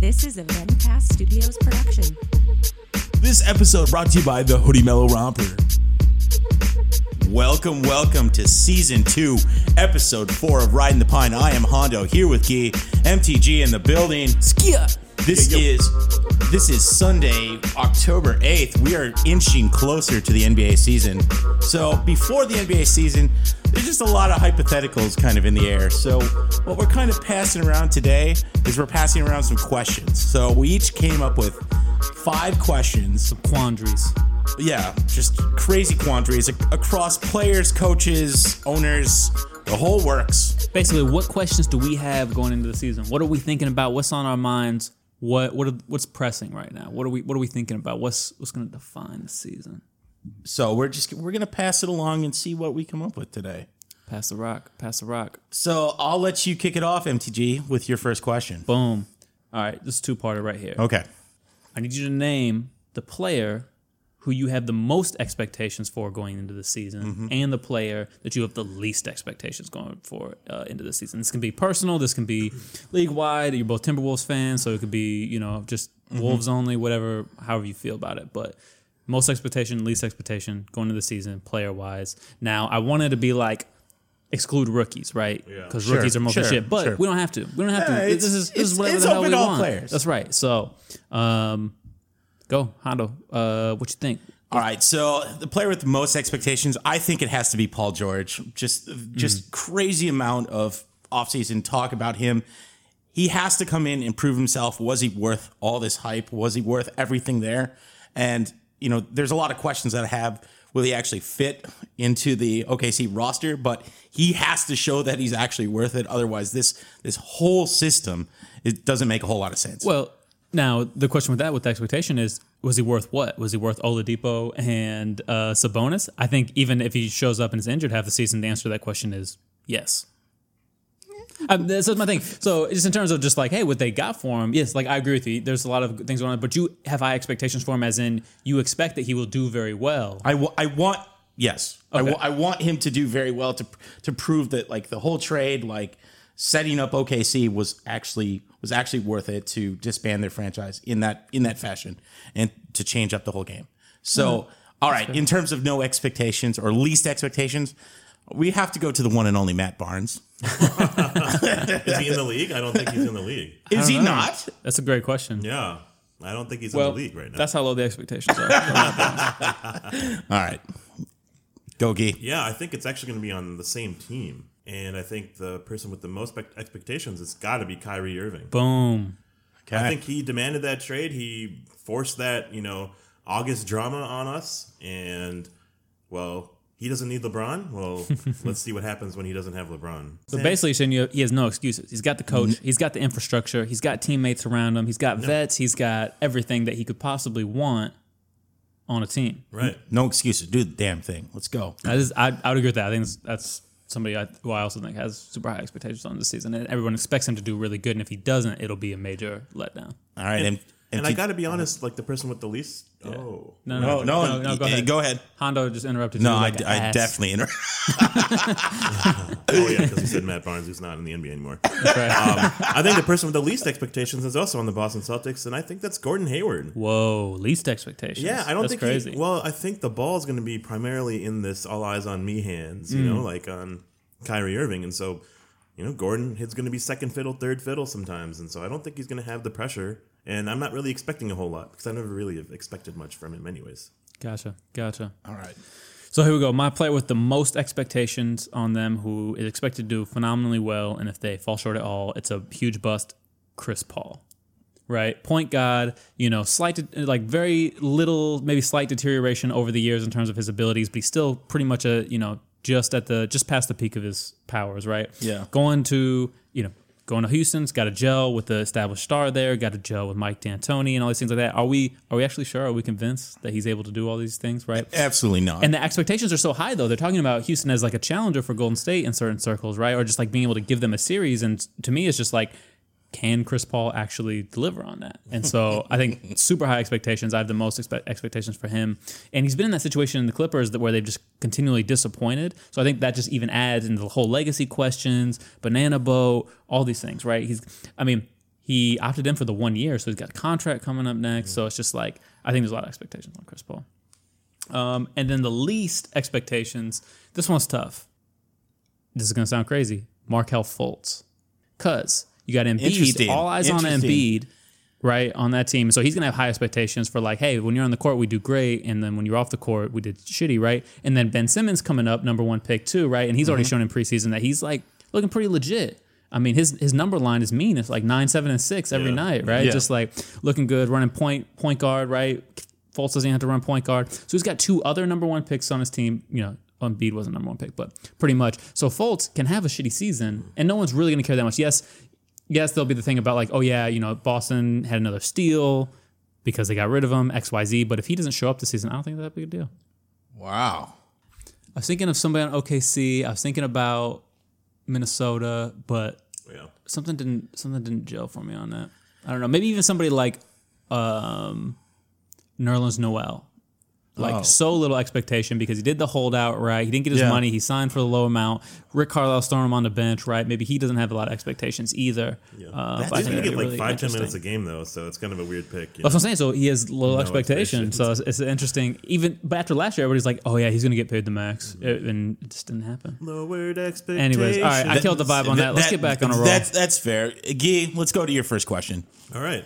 This is a Venpass Studios production. This episode brought to you by the Hoodie Mellow Romper. Welcome to Season 2, Episode 4 of Riding the Pine. I am Hondo, here with Guy, MTG in the building. Skia! This is Sunday, October 8th. We are inching closer to the NBA season. So before the NBA season, there's just a lot of hypotheticals kind of in the air. So what we're kind of passing around today is we're passing around some questions. So we each came up with 5 questions. Some quandaries. Yeah, just crazy quandaries across players, coaches, owners, the whole works. Basically, what questions do we have going into the season? What are we thinking about? What's on our minds? What's pressing right now? What are we thinking about? What's going to define the season? So we're going to pass it along and see what we come up with today. Pass the rock. So I'll let you kick it off, MTG, with your first question. Boom. All right, this is two-parter right here. Okay. I need you to name the player who you have the most expectations for going into the season, and the player that you have the least expectations going for into the season. This can be personal. This can be league-wide. You're both Timberwolves fans, so it could be, just Wolves only, whatever, however you feel about it. But most expectation, least expectation going into the season, player-wise. Now, I wanted to be like, exclude rookies, right? Because rookies are mostly shit. But we don't have to. This is whatever the hell we want. Players. That's right. So, go, Hondo. What you think? All right, so the player with the most expectations, I think it has to be Paul George. Just crazy amount of offseason talk about him. He has to come in and prove himself. Was he worth all this hype? Was he worth everything there? And, there's a lot of questions that I have. Will he actually fit into the OKC roster? But he has to show that he's actually worth it. Otherwise, this whole system, it doesn't make a whole lot of sense. Well, now, the question with the expectation is, was he worth what? Was he worth Oladipo and Sabonis? I think even if he shows up and is injured half the season, the answer to that question is yes. That's my thing. So just in terms of just like, hey, what they got for him, yes, like I agree with you. There's a lot of things going on, but you have high expectations for him as in you expect that he will do very well. I want him to do very well to prove that like the whole trade, like setting up OKC was actually worth it to disband their franchise in that fashion and to change up the whole game. So, all right, in terms of no expectations or least expectations, we have to go to the one and only Matt Barnes. Is he in the league? I don't think he's in the league. Is he not? That's a great question. Yeah. I don't think he's in the league right now. That's how low the expectations are. All right. Go, Gee. Yeah, I think it's actually going to be on the same team. And I think the person with the most expectations has got to be Kyrie Irving. Boom. Okay. I think he demanded that trade. He forced that, August drama on us. And, well, he doesn't need LeBron. Well, let's see what happens when he doesn't have LeBron. So basically, he has no excuses. He's got the coach. He's got the infrastructure. He's got teammates around him. He's got vets. He's got everything that he could possibly want on a team. Right. No excuses. Do the damn thing. Let's go. I would agree with that. I think that's somebody who I also think has super high expectations on this season, and everyone expects him to do really good. And if he doesn't, it'll be a major letdown. All right, and I got to be honest, like the person with the least. Yeah. Oh no! Go ahead. Hondo just interrupted. No, I definitely interrupted. Oh yeah, because we said Matt Barnes, who's not in the NBA anymore. That's right. I think the person with the least expectations is also on the Boston Celtics, and I think that's Gordon Hayward. Whoa, least expectations. Yeah, I don't that's think crazy. I think the ball is going to be primarily in this all eyes on me hands, like on Kyrie Irving, and so you know, Gordon is going to be second fiddle, third fiddle sometimes. And so I don't think he's going to have the pressure. And I'm not really expecting a whole lot because I never really have expected much from him anyways. Gotcha. All right. So here we go. My player with the most expectations on them, who is expected to do phenomenally well, and if they fall short at all, it's a huge bust, Chris Paul. Right? Point guard, you know, very little, maybe slight deterioration over the years in terms of his abilities, but he's still pretty much a, you know, just past the peak of his powers, right? Yeah. Going to Houston's got to gel with the established star there, got to gel with Mike D'Antoni and all these things like that. Are we actually sure? Are we convinced that he's able to do all these things, right? Absolutely not. And the expectations are so high, though. They're talking about Houston as like a challenger for Golden State in certain circles, right? Or just like being able to give them a series. And to me, it's just like, can Chris Paul actually deliver on that? And so I think super high expectations. I have the most expectations for him. And he's been in that situation in the Clippers where they've just continually disappointed. So I think that just even adds into the whole legacy questions, banana boat, all these things, right? He opted in for the 1 year, so he's got a contract coming up next. So it's just like, I think there's a lot of expectations on Chris Paul. And then the least expectations, this one's tough. This is going to sound crazy. Markelle Fultz. Because you got Embiid, all eyes on Embiid, right, on that team. So he's going to have high expectations for like, hey, when you're on the court, we do great. And then when you're off the court, we did shitty, right? And then Ben Simmons coming up, number one pick too, right? And he's already shown in preseason that he's like looking pretty legit. I mean, his number line is mean. It's like 9, 7, and 6 every night, right? Yeah. Just like looking good, running point guard, right? Fultz doesn't have to run point guard. So he's got two other number one picks on his team, you know. Embiid wasn't number one pick, but pretty much. So Fultz can have a shitty season, and no one's really going to care that much. Yes, there'll be the thing about like, oh yeah, you know, Boston had another steal because they got rid of him, XYZ. But if he doesn't show up this season, I don't think that's that big a deal. Wow. I was thinking of somebody on OKC. I was thinking about Minnesota, but something didn't gel for me on that. I don't know. Maybe even somebody like Nerlens Noel. So little expectation because he did the holdout, right? He didn't get his money. He signed for the low amount. Rick Carlisle stormed him on the bench, right? Maybe he doesn't have a lot of expectations either. Yeah. He's going to get really 5-10 minutes a game, though, so it's kind of a weird pick. That's what I'm saying. So he has low expectations. So it's interesting. But after last year, everybody's like, oh, yeah, he's going to get paid the max. And it just didn't happen. Lowered expectations. Anyways, all right, I killed the vibe on that. Let's get back on a roll. That's fair. Guy, let's go to your first question. All right.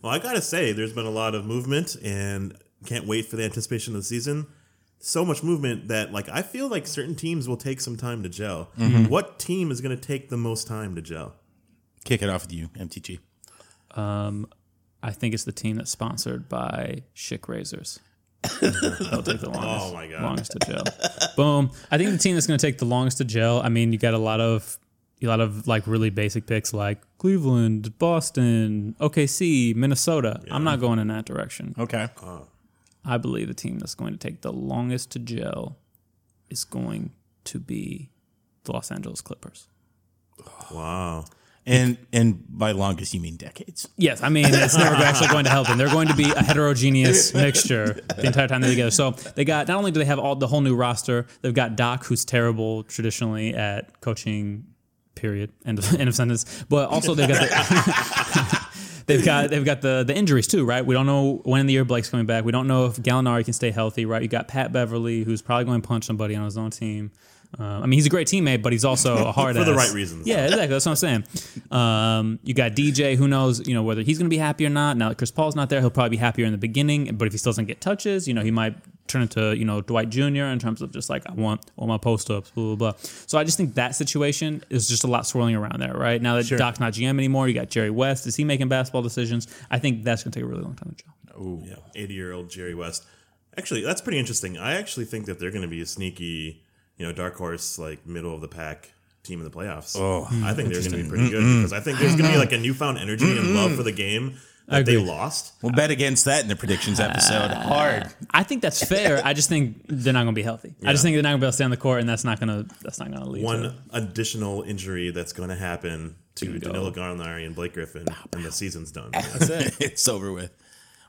Well, I got to say, there's been a lot of movement and... Can't wait for the anticipation of the season. So much movement that like I feel like certain teams will take some time to gel. Mm-hmm. What team is going to take the most time to gel? Kick it off with you, MTG. I think it's the team that's sponsored by Schick Razors. They'll take the longest, longest to gel. Boom. I think the team that's going to take the longest to gel. I mean, you got a lot of like really basic picks like Cleveland, Boston, OKC, Minnesota. Yeah. I'm not going in that direction. Okay. I believe the team that's going to take the longest to gel is going to be the Los Angeles Clippers. Wow. And by longest, you mean decades. Yes, I mean, it's never actually going to help them. They're going to be a heterogeneous mixture the entire time they're together. So they got, not only do they have all the whole new roster, they've got Doc, who's terrible traditionally at coaching, period, end of sentence. But also they've got the... They've got the injuries too, right? We don't know when in the year Blake's coming back. We don't know if Gallinari can stay healthy, right? You got Pat Beverly, who's probably going to punch somebody on his own team. I mean, he's a great teammate, but he's also a hard ass. For the right reasons. Yeah, exactly. That's what I'm saying. You got DJ, who knows, you know, whether he's going to be happy or not. Now that Chris Paul's not there, he'll probably be happier in the beginning, but if he still doesn't get touches, you know, he might turn into, you know, Dwight Jr. in terms of just like, I want all my post-ups, blah, blah, blah. So I just think that situation is just a lot swirling around there, right? Now that Doc's not GM anymore, you got Jerry West. Is he making basketball decisions? I think that's going to take a really long time to go. Oh, yeah. 80-year-old Jerry West. Actually, that's pretty interesting. I actually think that they're going to be a sneaky, you know, dark horse, like middle of the pack team in the playoffs. Oh, I think they're going to be pretty good because I think there's going to be like a newfound energy and love for the game that they lost. We'll bet against that in the predictions episode. Hard. I think that's fair. I just think they're not going to be healthy. Yeah. I just think they're not going to be able to stay on the court, and that's not going to lead. One additional injury that's going to happen to Danilo Gallinari and Blake Griffin, and the season's done. That's it. It's over with.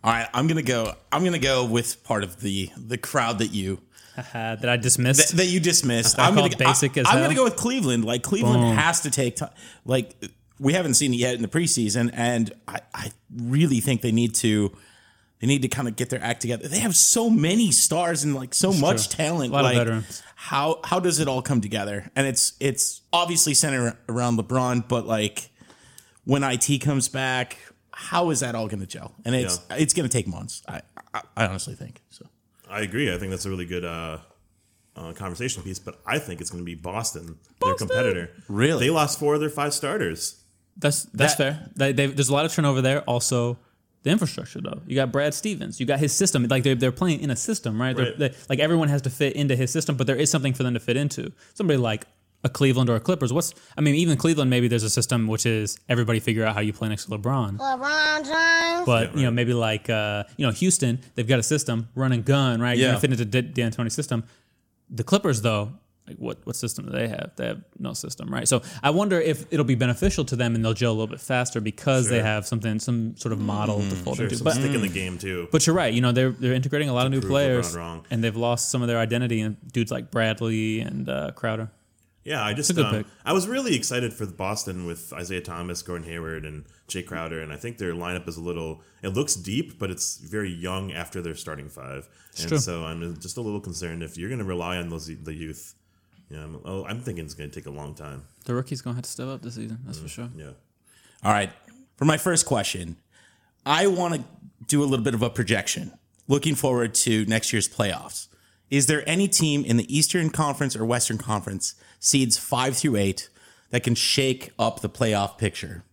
All right, I'm going to go with part of the crowd that you. That I dismissed? That you dismissed. I'm going to go with Cleveland. Like, Cleveland has to take time. Like, we haven't seen it yet in the preseason, and I really think they need to They need to kind of get their act together. They have so many stars and like so much talent. A lot of veterans. How does it all come together? And it's obviously centered around LeBron, but like when IT comes back, how is that all going to gel? And it's going to take months. I honestly think so. I agree. I think that's a really good conversation piece, but I think it's going to be Boston, their competitor. Really, they lost 4 of their 5 starters. That's fair. There's a lot of turnover there. Also, the infrastructure, though. You got Brad Stevens. You got his system. Like, they're playing in a system, right? Like, everyone has to fit into his system, but there is something for them to fit into. Somebody like a Cleveland or a Clippers. Even Cleveland, maybe there's a system which is everybody figure out how you play next to LeBron. LeBron James. But, maybe like, Houston, they've got a system, run and gun, right? Yeah. You're going to fit into D'Antoni's system. The Clippers, though, like what system do they have? They have no system, right? So I wonder if it'll be beneficial to them and they'll gel a little bit faster because they have some sort of model to fold into. Some stick in the game too. But you're right. They're integrating a lot of new players and they've lost some of their identity and dudes like Bradley and Crowder. Yeah, I was really excited for Boston with Isaiah Thomas, Gordon Hayward, and Jay Crowder, and I think their lineup is it looks deep, but it's very young after their starting 5. So I'm just a little concerned if you're going to rely on the youth. Yeah, I'm thinking it's going to take a long time. The rookie's going to have to step up this season, that's for sure. Yeah. All right, for my first question, I want to do a little bit of a projection looking forward to next year's playoffs. Is there any team in the Eastern Conference or Western Conference, seeds 5 through 8, that can shake up the playoff picture,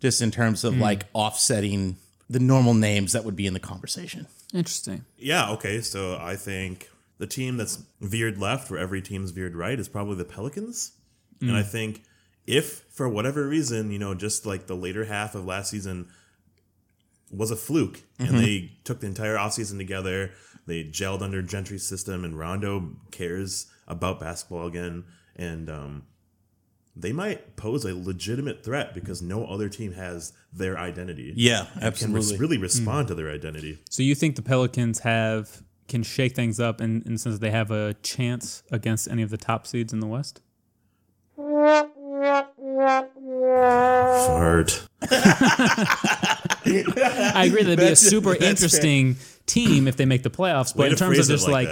just in terms of like offsetting the normal names that would be in the conversation? Interesting. Yeah, okay, so I think the team that's veered left, where every team's veered right, is probably the Pelicans. Mm. And I think if, for whatever reason, just like the later half of last season was a fluke, and they took the entire offseason together, they gelled under Gentry's system, and Rondo cares about basketball again. And they might pose a legitimate threat because no other team has their identity. Yeah, absolutely. Can really respond to their identity. So you think the Pelicans can shake things up in the sense that they have a chance against any of the top seeds in the West? Fart. I agree that'd be a super interesting team if they make the playoffs, but in terms of just like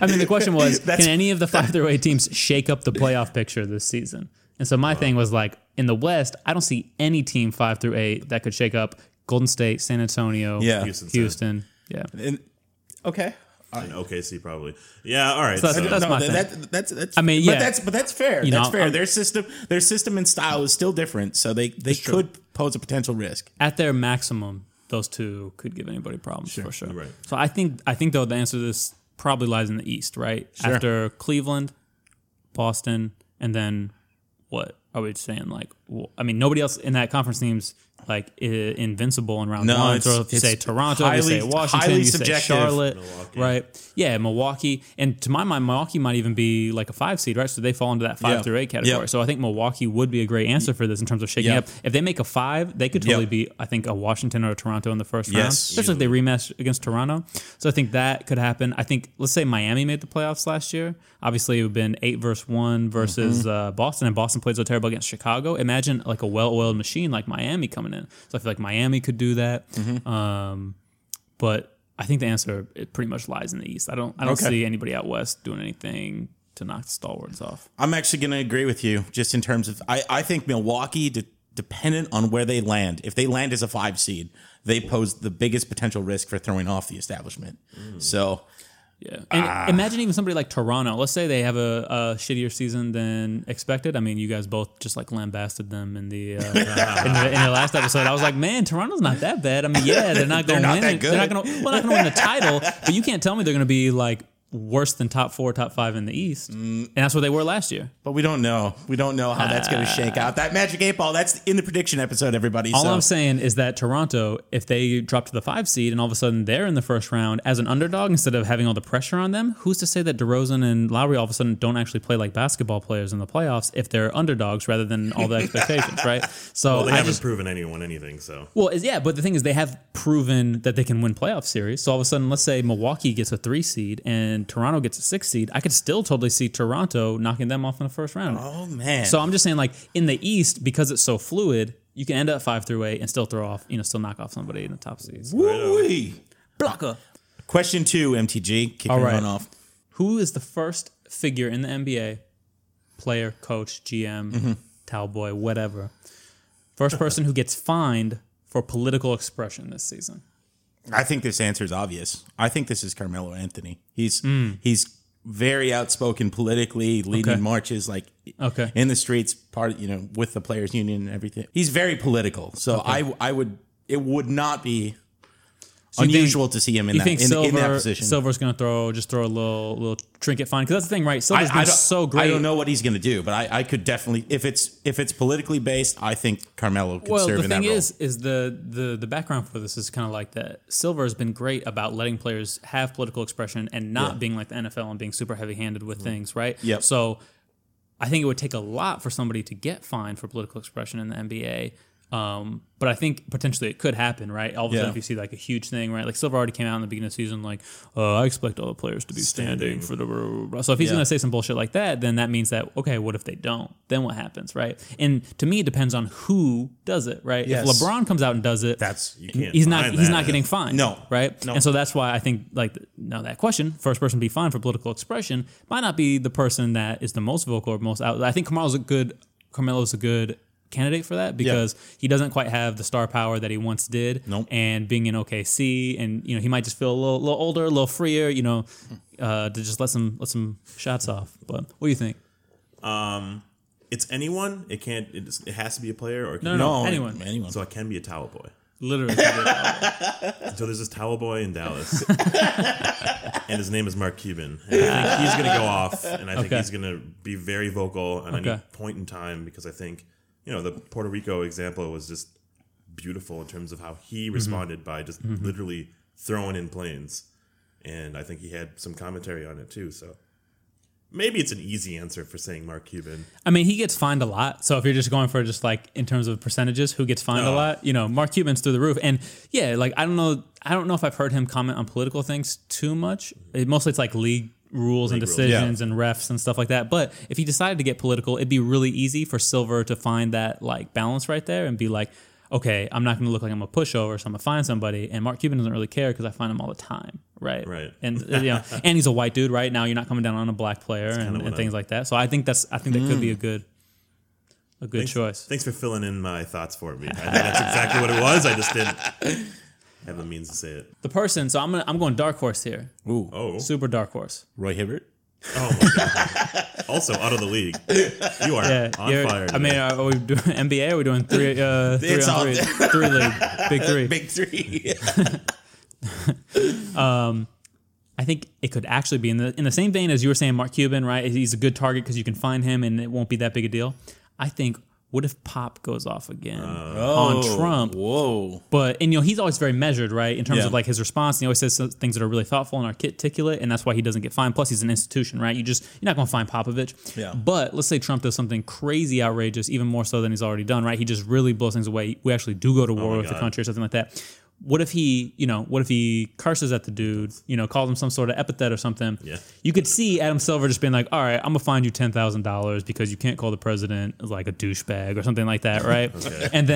I mean, the question was, can any of the 5 through 8 teams shake up the playoff picture this season? And so my thing was like, in the West, I don't see any team 5 through 8 that could shake up Golden State, San Antonio, Houston. Yeah. Okay. And OKC probably. Yeah, all right. So that's my thing. I mean, yeah. But that's fair. That's fair. Their system and style is still different, so they could pose a potential risk. At their maximum, those two could give anybody problems for sure. Right. So I think though the answer to this probably lies in the East, right? Sure. After Cleveland, Boston, and then what are we saying? Like, nobody else in that conference seems like invincible in round one. Say Toronto, you say Washington, you say Charlotte, Milwaukee. Right? Yeah, Milwaukee. And to my mind, Milwaukee might even be like a 5 seed, right? So they fall into that 5 through 8 category. Yep. So I think Milwaukee would be a great answer for this in terms of shaking up. If they make a 5, they could totally be, I think, a Washington or a Toronto in the first round, especially if they rematch against Toronto. So I think that could happen. I think, let's say Miami made the playoffs last year. Obviously, it would have been 8-1 versus Boston, and Boston played so terrible against Chicago. Imagine like a well-oiled machine like Miami coming in. So I feel like Miami could do that. But I think the answer, it pretty much lies in the East. I don't see anybody out West doing anything to knock the stalwarts off. I'm actually going to agree with you just in terms of, I think Milwaukee, dependent on where they land, if they land as a 5 seed, they pose the biggest potential risk for throwing off the establishment. So... Yeah, and imagine even somebody like Toronto. Let's say they have a shittier season than expected. I mean, you guys both just like lambasted them in the in the last episode. I was like, man, Toronto's not that bad. I mean, yeah, they're not going to win. That good. They're not going to win the title. But you can't tell me they're going to be like worse than top 4, top 5 in the East, and that's what they were last year. But we don't know. We don't know how that's going to shake out. That Magic 8 Ball, that's in the prediction episode, everybody. All I'm saying is that Toronto, if they drop to the 5 seed and all of a sudden they're in the first round as an underdog instead of having all the pressure on them, who's to say that DeRozan and Lowry all of a sudden don't actually play like basketball players in the playoffs if they're underdogs rather than all the expectations, right? So well, they haven't proven anyone anything, so. Well, yeah, but the thing is they have proven that they can win playoff series. So all of a sudden, let's say Milwaukee gets a 3 seed and Toronto gets a 6 seed, I could still totally see Toronto knocking them off in the first round. Oh, man. So I'm just saying, like, in the East, because it's so fluid, you can end up 5 through 8 and still throw off, you know, still knock off somebody in the top seeds. Woo-wee! Blocker. Question 2, MTG. Kicking one off. Who is the first figure in the NBA, player, coach, GM, towel boy, whatever, first person who gets fined for political expression this season? I think this answer is obvious. I think this is Carmelo Anthony. He's very outspoken politically, leading marches like in the streets, part, you know, with the players' union and everything. He's very political, so it would not be so unusual to see him in in that position. Silver's going to throw a little trinket fine, because that's the thing, right? Silver's been so great. I don't know what he's going to do, but I could definitely, if it's politically based, I think Carmelo could serve in that role. Well, the thing is the background for this is kind of like that. Silver has been great about letting players have political expression and not being like the NFL and being super heavy-handed with things, right? Yep. So I think it would take a lot for somebody to get fined for political expression in the NBA. But I think potentially it could happen, right? All of a sudden, if you see like a huge thing, right? Like Silver already came out in the beginning of the season, like, I expect all the players to be standing for the blah, blah, blah. So if he's going to say some bullshit like that, then that means that, okay, what if they don't? Then what happens, right? And to me, it depends on who does it, right? Yes. If LeBron comes out and does it, he's not getting fined, right? No. And so that's why I think, like, now that question, first person to be fined for political expression might not be the person that is the most vocal or most out. I think Carmelo's a good candidate for that, because he doesn't quite have the star power that he once did. Nope. And being in OKC, and you know, he might just feel a little older, a little freer, you know, to just let some shots off. But what do you think? It's anyone. It has to be a player, or no, anyone. So it can be a towel boy. Literally. So there's this towel boy in Dallas, and his name is Mark Cuban. And I think he's going to go off, and I think he's going to be very vocal at any point in time, because I think, you know, the Puerto Rico example was just beautiful in terms of how he responded by just literally throwing in planes. And I think he had some commentary on it, too. So maybe it's an easy answer for saying Mark Cuban. I mean, he gets fined a lot. So if you're just going for just like in terms of percentages, who gets fined a lot, you know, Mark Cuban's through the roof. And yeah, like, I don't know if I've heard him comment on political things too much. Mostly it's like league rules and decisions and refs and stuff like that. But if he decided to get political, it'd be really easy for Silver to find that like balance right there and be like, okay, I'm not going to look like I'm a pushover, so I'm going to find somebody. And Mark Cuban doesn't really care because I find him all the time, right? Right. And you know, and he's a white dude, right? Now you're not coming down on a black player and things like that. So I think that could be a good choice. Thanks for filling in my thoughts for me. I think that's exactly what it was. I just didn't have the means to say it. The person, so I'm going dark horse here. Ooh. Oh. Super dark horse. Roy Hibbert? Oh my God. Also out of the league. You are on fire. I mean, are we doing NBA? Are we doing three on three? 3 league. Big three. I think it could actually be in the same vein as you were saying Mark Cuban, right? He's a good target because you can find him and it won't be that big a deal. I think, what if Pop goes off again on Trump? Whoa! But, and you know, he's always very measured, right? In terms of like his response, and he always says things that are really thoughtful and articulate, and that's why he doesn't get fined. Plus, he's an institution, right? You're not going to find Popovich. Yeah. But let's say Trump does something crazy, outrageous, even more so than he's already done, right? He just really blows things away. We actually do go to war with the country or something like that. What if he curses at the dude, you know, calls him some sort of epithet or something? Yeah. You could see Adam Silver just being like, all right, I'm going to fine you $10,000 because you can't call the president like a douchebag or something like that, right? Okay. And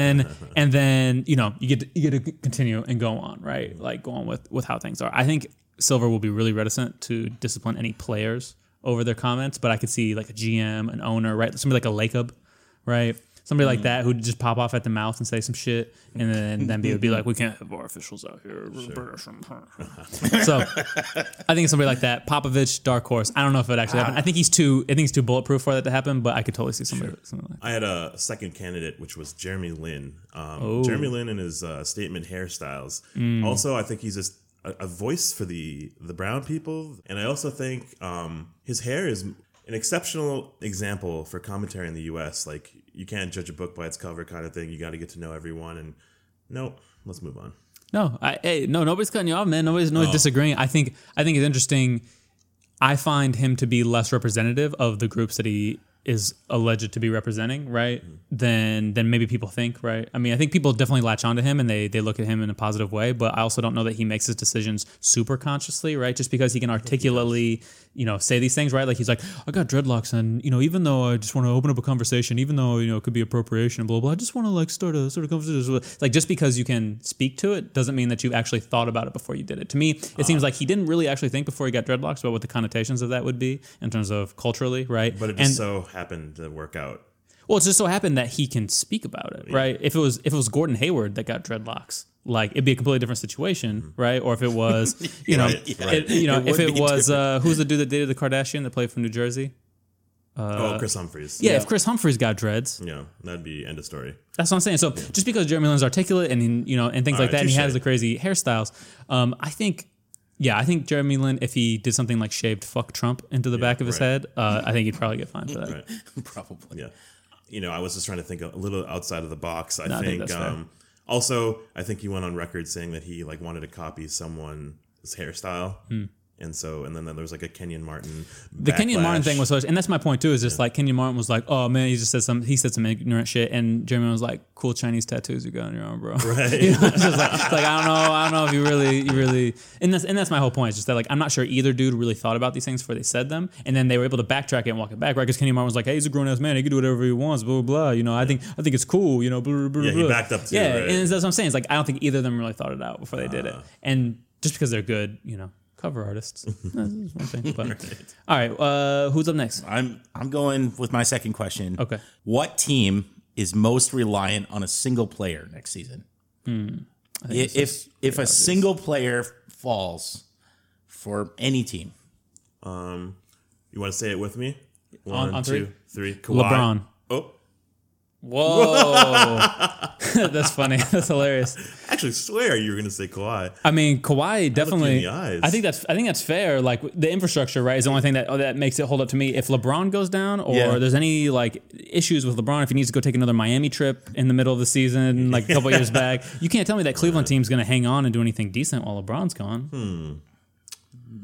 then, you know, you get to continue and go on, right? Like go on with how things are. I think Silver will be really reticent to discipline any players over their comments, but I could see like a GM, an owner, right? Somebody like a Lacob, right? Somebody like that who'd just pop off at the mouth and say some shit, and then would be like, we can't have our officials out here. Sure. So I think somebody like that. Popovich, dark horse. I don't know if it actually happened. I think he's too bulletproof for that to happen, but I could totally see something like that. I had a second candidate, which was Jeremy Lin. Jeremy Lin and his statement hairstyles. Also, I think he's just a voice for the brown people. And I also think his hair is an exceptional example for commentary in the U.S., like, you can't judge a book by its cover kind of thing. You got to get to know everyone. And let's move on. No, nobody's cutting you off, man. Nobody's disagreeing. I think it's interesting. I find him to be less representative of the groups that he is alleged to be representing, right? Than maybe people think, right? I mean, I think people definitely latch onto him and they look at him in a positive way, but I also don't know that he makes his decisions super consciously, right? Just because he can articulately you know, say these things, right? Like he's like, I got dreadlocks, and, you know, even though I just want to open up a conversation, even though, you know, it could be appropriation and blah, blah, blah, I just want to like start a sort of conversation. Like just because you can speak to it doesn't mean that you actually thought about it before you did it. To me, it seems like he didn't really actually think before he got dreadlocks about what the connotations of that would be in terms of culturally, right? But it just so happened to work out. Well, it just so happened that he can speak about it, right? Yeah. If it was Gordon Hayward that got dreadlocks, like it'd be a completely different situation, right? Or if it was, you know, who's the dude that dated the Kardashian that played from New Jersey? Chris Humphries. Yeah, if Chris Humphries got dreads, yeah, that'd be end of story. That's what I'm saying. So just because Jeremy Lin's articulate and you know and things like that, and he has the crazy hairstyles, I think Jeremy Lin, if he did something like shaved "fuck Trump" into the back of his head, I think he'd probably get fined for that. Right. Probably. Yeah. You know, I was just trying to think a little outside of the box. I think he went on record saying that he like wanted to copy someone's hairstyle. Hmm. And then there was like a Kenyon Martin. The Kenyon Martin thing was such, and that's my point too, is just like Kenyon Martin was like, oh man, he said some ignorant shit, and Jeremy was like, cool Chinese tattoos you got on your arm, bro. Right. You know, it's like I don't know if you really and that's my whole point. It's just that like I'm not sure either dude really thought about these things before they said them, and then they were able to backtrack it and walk it back, right? Because Kenyon Martin was like, hey, he's a grown ass man, he can do whatever he wants, blah blah blah. You know, I think it's cool, you know, blah blah blah. Yeah, he backed up too. Yeah, right. And that's what I'm saying. It's like I don't think either of them really thought it out before they did it, and just because they're good, you know. Cover artists. That's one thing. But, right. All right. Who's up next? I'm going with my second question. Okay. What team is most reliant on a single player next season? If a single player falls for any team, you want to say it with me? One, on two, three. Kawhi. LeBron. Oh. Whoa. That's funny. That's hilarious. I actually swear you were going to say Kawhi. I mean, Kawhi definitely. I think that's fair. Like the infrastructure, right, is the only thing that makes it hold up to me. If LeBron goes down or there's any like issues with LeBron, if he needs to go take another Miami trip in the middle of the season, like a couple years back, you can't tell me that Cleveland team's going to hang on and do anything decent while LeBron's gone.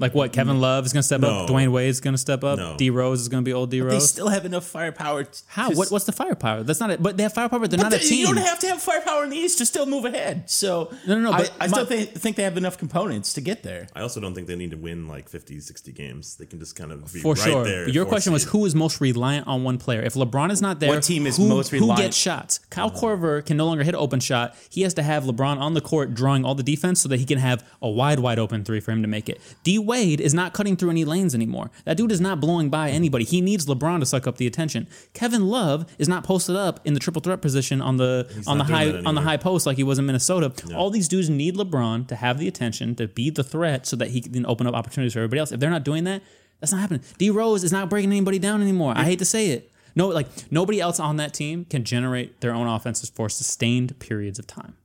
Like what? Kevin Love is going to step up. Dwayne Wade is going to step up. D Rose is going to be old D Rose. They still have enough firepower. How? What's the firepower? That's not it. But they have firepower. They're not a team. You don't have to have firepower in the East to still move ahead. So no. But I still think they have enough components to get there. I also don't think they need to win like 50, 60 games. They can just kind of be there. But your question was who is most reliant on one player? If LeBron is not there, what team is most reliant? Who gets shots? Kyle Korver can no longer hit open shot. He has to have LeBron on the court drawing all the defense so that he can have a wide open three for him to make it. D Wade is not cutting through any lanes anymore. That dude is not blowing by anybody. He needs LeBron to suck up the attention. Kevin Love is not posted up in the triple threat position on the high post like he was in Minnesota. No. All these dudes need LeBron to have the attention, to be the threat so that he can open up opportunities for everybody else. If they're not doing that, that's not happening. D Rose is not breaking anybody down anymore. I hate to say it. No, like nobody else on that team can generate their own offenses for sustained periods of time.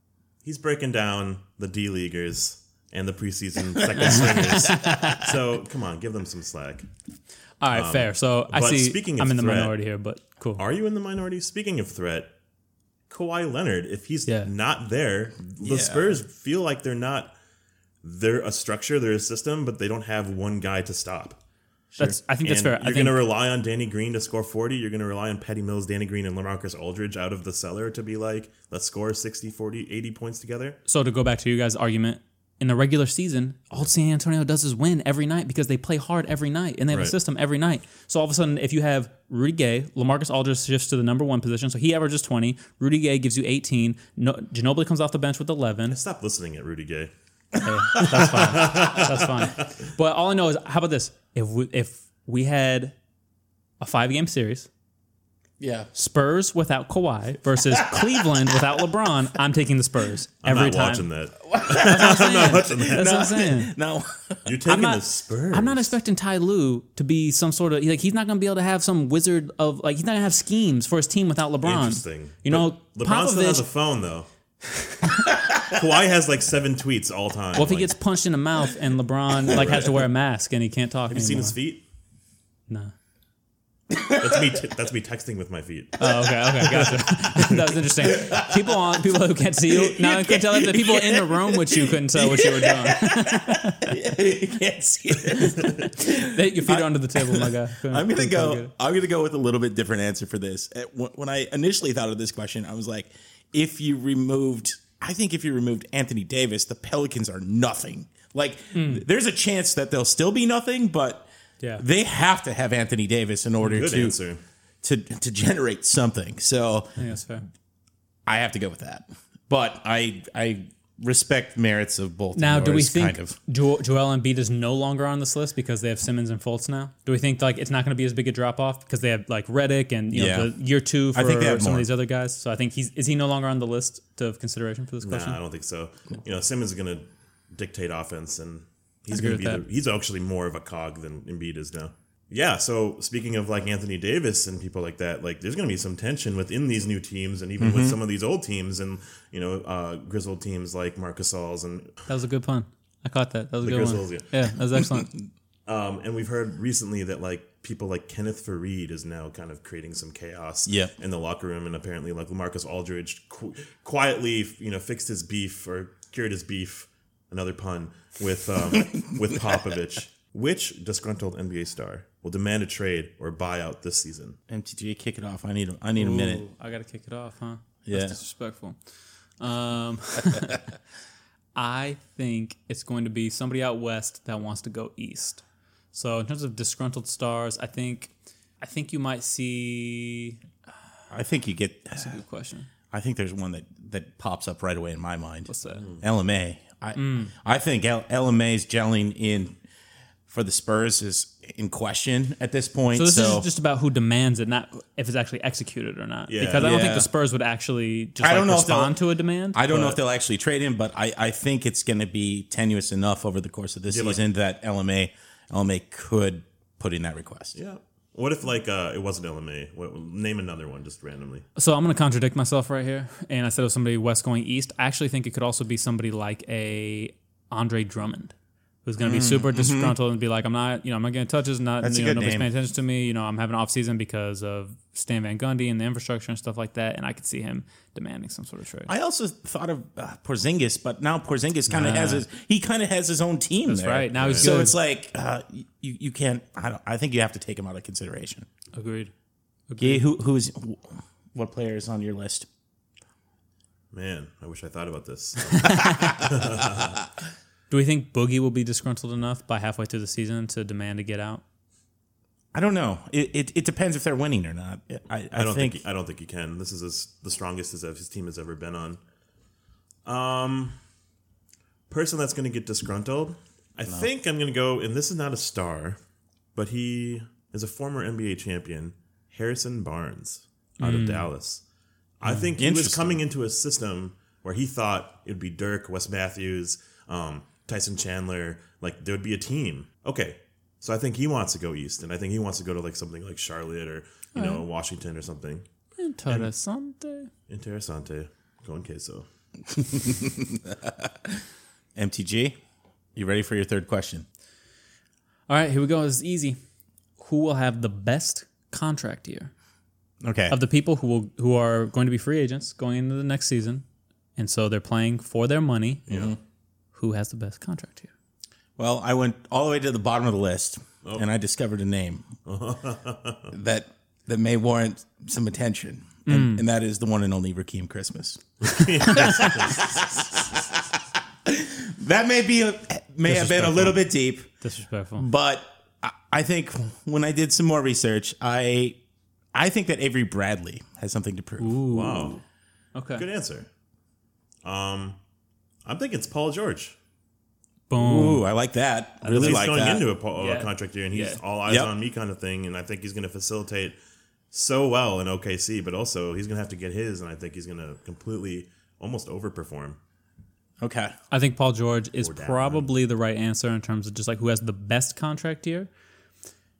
He's breaking down the D leaguers. And the preseason second stringers. So, come on, give them some slack. All right, fair. So, I'm in the minority here, but cool. Are you in the minority? Speaking of threat, Kawhi Leonard, if he's not there, the Spurs feel like they're not... They're a structure, they're a system, but they don't have one guy to stop. Sure. I think that's fair. You're going to rely on Danny Green to score 40. You're going to rely on Patty Mills, Danny Green, and LaMarcus Aldridge out of the cellar to be like, let's score 60, 40, 80 points together. So, to go back to you guys' argument... In the regular season, all San Antonio does is win every night because they play hard every night and they have a system every night. So all of a sudden, if you have Rudy Gay, LaMarcus Aldridge shifts to the number one position, so he averages 20. Rudy Gay gives you 18. Ginobili comes off the bench with 11. Stop listening at Rudy Gay. Okay, that's fine. That's fine. But all I know is, how about this? If we had a 5-game series, Spurs without Kawhi versus Cleveland without LeBron, I'm taking the Spurs every time. I'm not watching that. That's what I'm saying. No. You're taking the Spurs. I'm not expecting Ty Lue to be some sort of, like, he's not going to be able to have some wizard of, like, he's not going to have schemes for his team without LeBron. Interesting. You know, but LeBron still has a phone, though. Kawhi has like 7 tweets all time. Well, if he gets punched in the mouth and LeBron has to wear a mask and he can't talk anymore. Have you seen his feet? No. That's me texting with my feet. Oh, okay, gotcha. That was interesting. People who can't see you now can tell that the people in the room with you couldn't tell what you were doing. You can't see it. They, your feet are under the table, my guy. I'm gonna go with a little bit different answer for this. When I initially thought of this question, I was like, if you removed Anthony Davis, the Pelicans are nothing. Like, there's a chance that they'll still be nothing, but. Yeah. They have to have Anthony Davis in order to generate something. So I think that's fair. I have to go with that. But I respect merits of both. Now, do we think Joel Embiid is no longer on this list because they have Simmons and Fultz now? Do we think like it's not going to be as big a drop off because they have like Reddick and the year two for some of these other guys? So I think is he no longer on the list of consideration for this question? No, I don't think so. Cool. Simmons is going to dictate offense, and he's going to be he's actually more of a cog than Embiid is now. Yeah, so speaking of like Anthony Davis and people like that, like there's going to be some tension within these new teams and even with some of these old teams and, grizzled teams like Marc Gasol's. And that was a good pun. I caught that. That was a good Grizzles, one. Yeah, that was excellent. And we've heard recently that like people like Kenneth Faried is now kind of creating some chaos in the locker room. And apparently like LaMarcus Aldridge quietly, fixed his beef or cured his beef, another pun, with Popovich. Which disgruntled NBA star will demand a trade or buyout this season? MTG, kick it off. I need a minute. I got to kick it off, huh? Yeah. That's disrespectful. I think it's going to be somebody out west that wants to go east. So in terms of disgruntled stars, I think you might see... I think you get... That's a good question. I think there's one that pops up right away in my mind. What's that? LMA. I think LMA's gelling in... for the Spurs is in question at this point. So this is just about who demands it, not if it's actually executed or not. Yeah. Because I don't think the Spurs would actually just respond to a demand. I don't know if they'll actually trade him, but I think it's going to be tenuous enough over the course of this season that LMA could put in that request. Yeah. What if it wasn't LMA? Name another one just randomly. So I'm going to contradict myself right here. And I said it was somebody west going east. I actually think it could also be somebody like a Andre Drummond, who's going to be super disgruntled and be like, I'm not getting touches, nobody's paying attention to me. I'm having an off season because of Stan Van Gundy and the infrastructure and stuff like that. And I could see him demanding some sort of trade. I also thought of Porzingis, but now Porzingis kind of has his own team. That's there. Right. Now he's good. So it's like you can't. I think you have to take him out of consideration. Agreed. Yeah, what player is on your list? Man, I wish I thought about this. Do we think Boogie will be disgruntled enough by halfway through the season to demand to get out? I don't know. It depends if they're winning or not. I don't think he can. This is the strongest his team has ever been on. Person that's going to get disgruntled. I think I'm going to go, and this is not a star, but he is a former NBA champion, Harrison Barnes out of Dallas. I think he was coming into a system where he thought it would be Dirk, Wes Matthews, Tyson Chandler, like there would be a team. Okay, so I think he wants to go east, and I think he wants to go to like something like Charlotte or Washington or something. Interessante, going queso. MTG, you ready for your third question? All right, here we go. This is easy. Who will have the best contract year? Okay, of the people who are going to be free agents going into the next season, and so they're playing for their money. Yeah. Who has the best contract here? Well, I went all the way to the bottom of the list, and I discovered a name that may warrant some attention, and that is the one and only Rakeem Christmas. That may have been a little bit deep, disrespectful, but I think when I did some more research, I think that Avery Bradley has something to prove. Ooh. Wow, okay, good answer. I'm thinking it's Paul George. Boom. Ooh, I like that. I really like that. He's going into a contract year, and he's all eyes on me kind of thing, and I think he's going to facilitate so well in OKC, but also he's going to have to get his, and I think he's going to completely almost overperform. Okay. I think Paul George is probably the right answer in terms of just like who has the best contract year.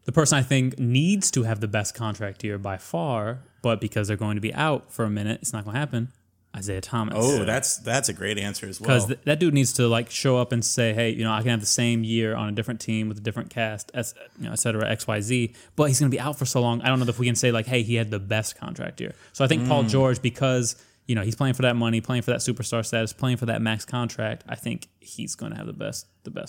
The person I think needs to have the best contract year by far, but because they're going to be out for a minute, it's not going to happen. Isaiah Thomas. Oh, that's a great answer as well. Because that dude needs to like show up and say, hey, I can have the same year on a different team with a different cast, et cetera, X, Y, Z. But he's going to be out for so long. I don't know if we can say like, hey, he had the best contract year. So I think Paul George, because he's playing for that money, playing for that superstar status, playing for that max contract. I think he's going to have the best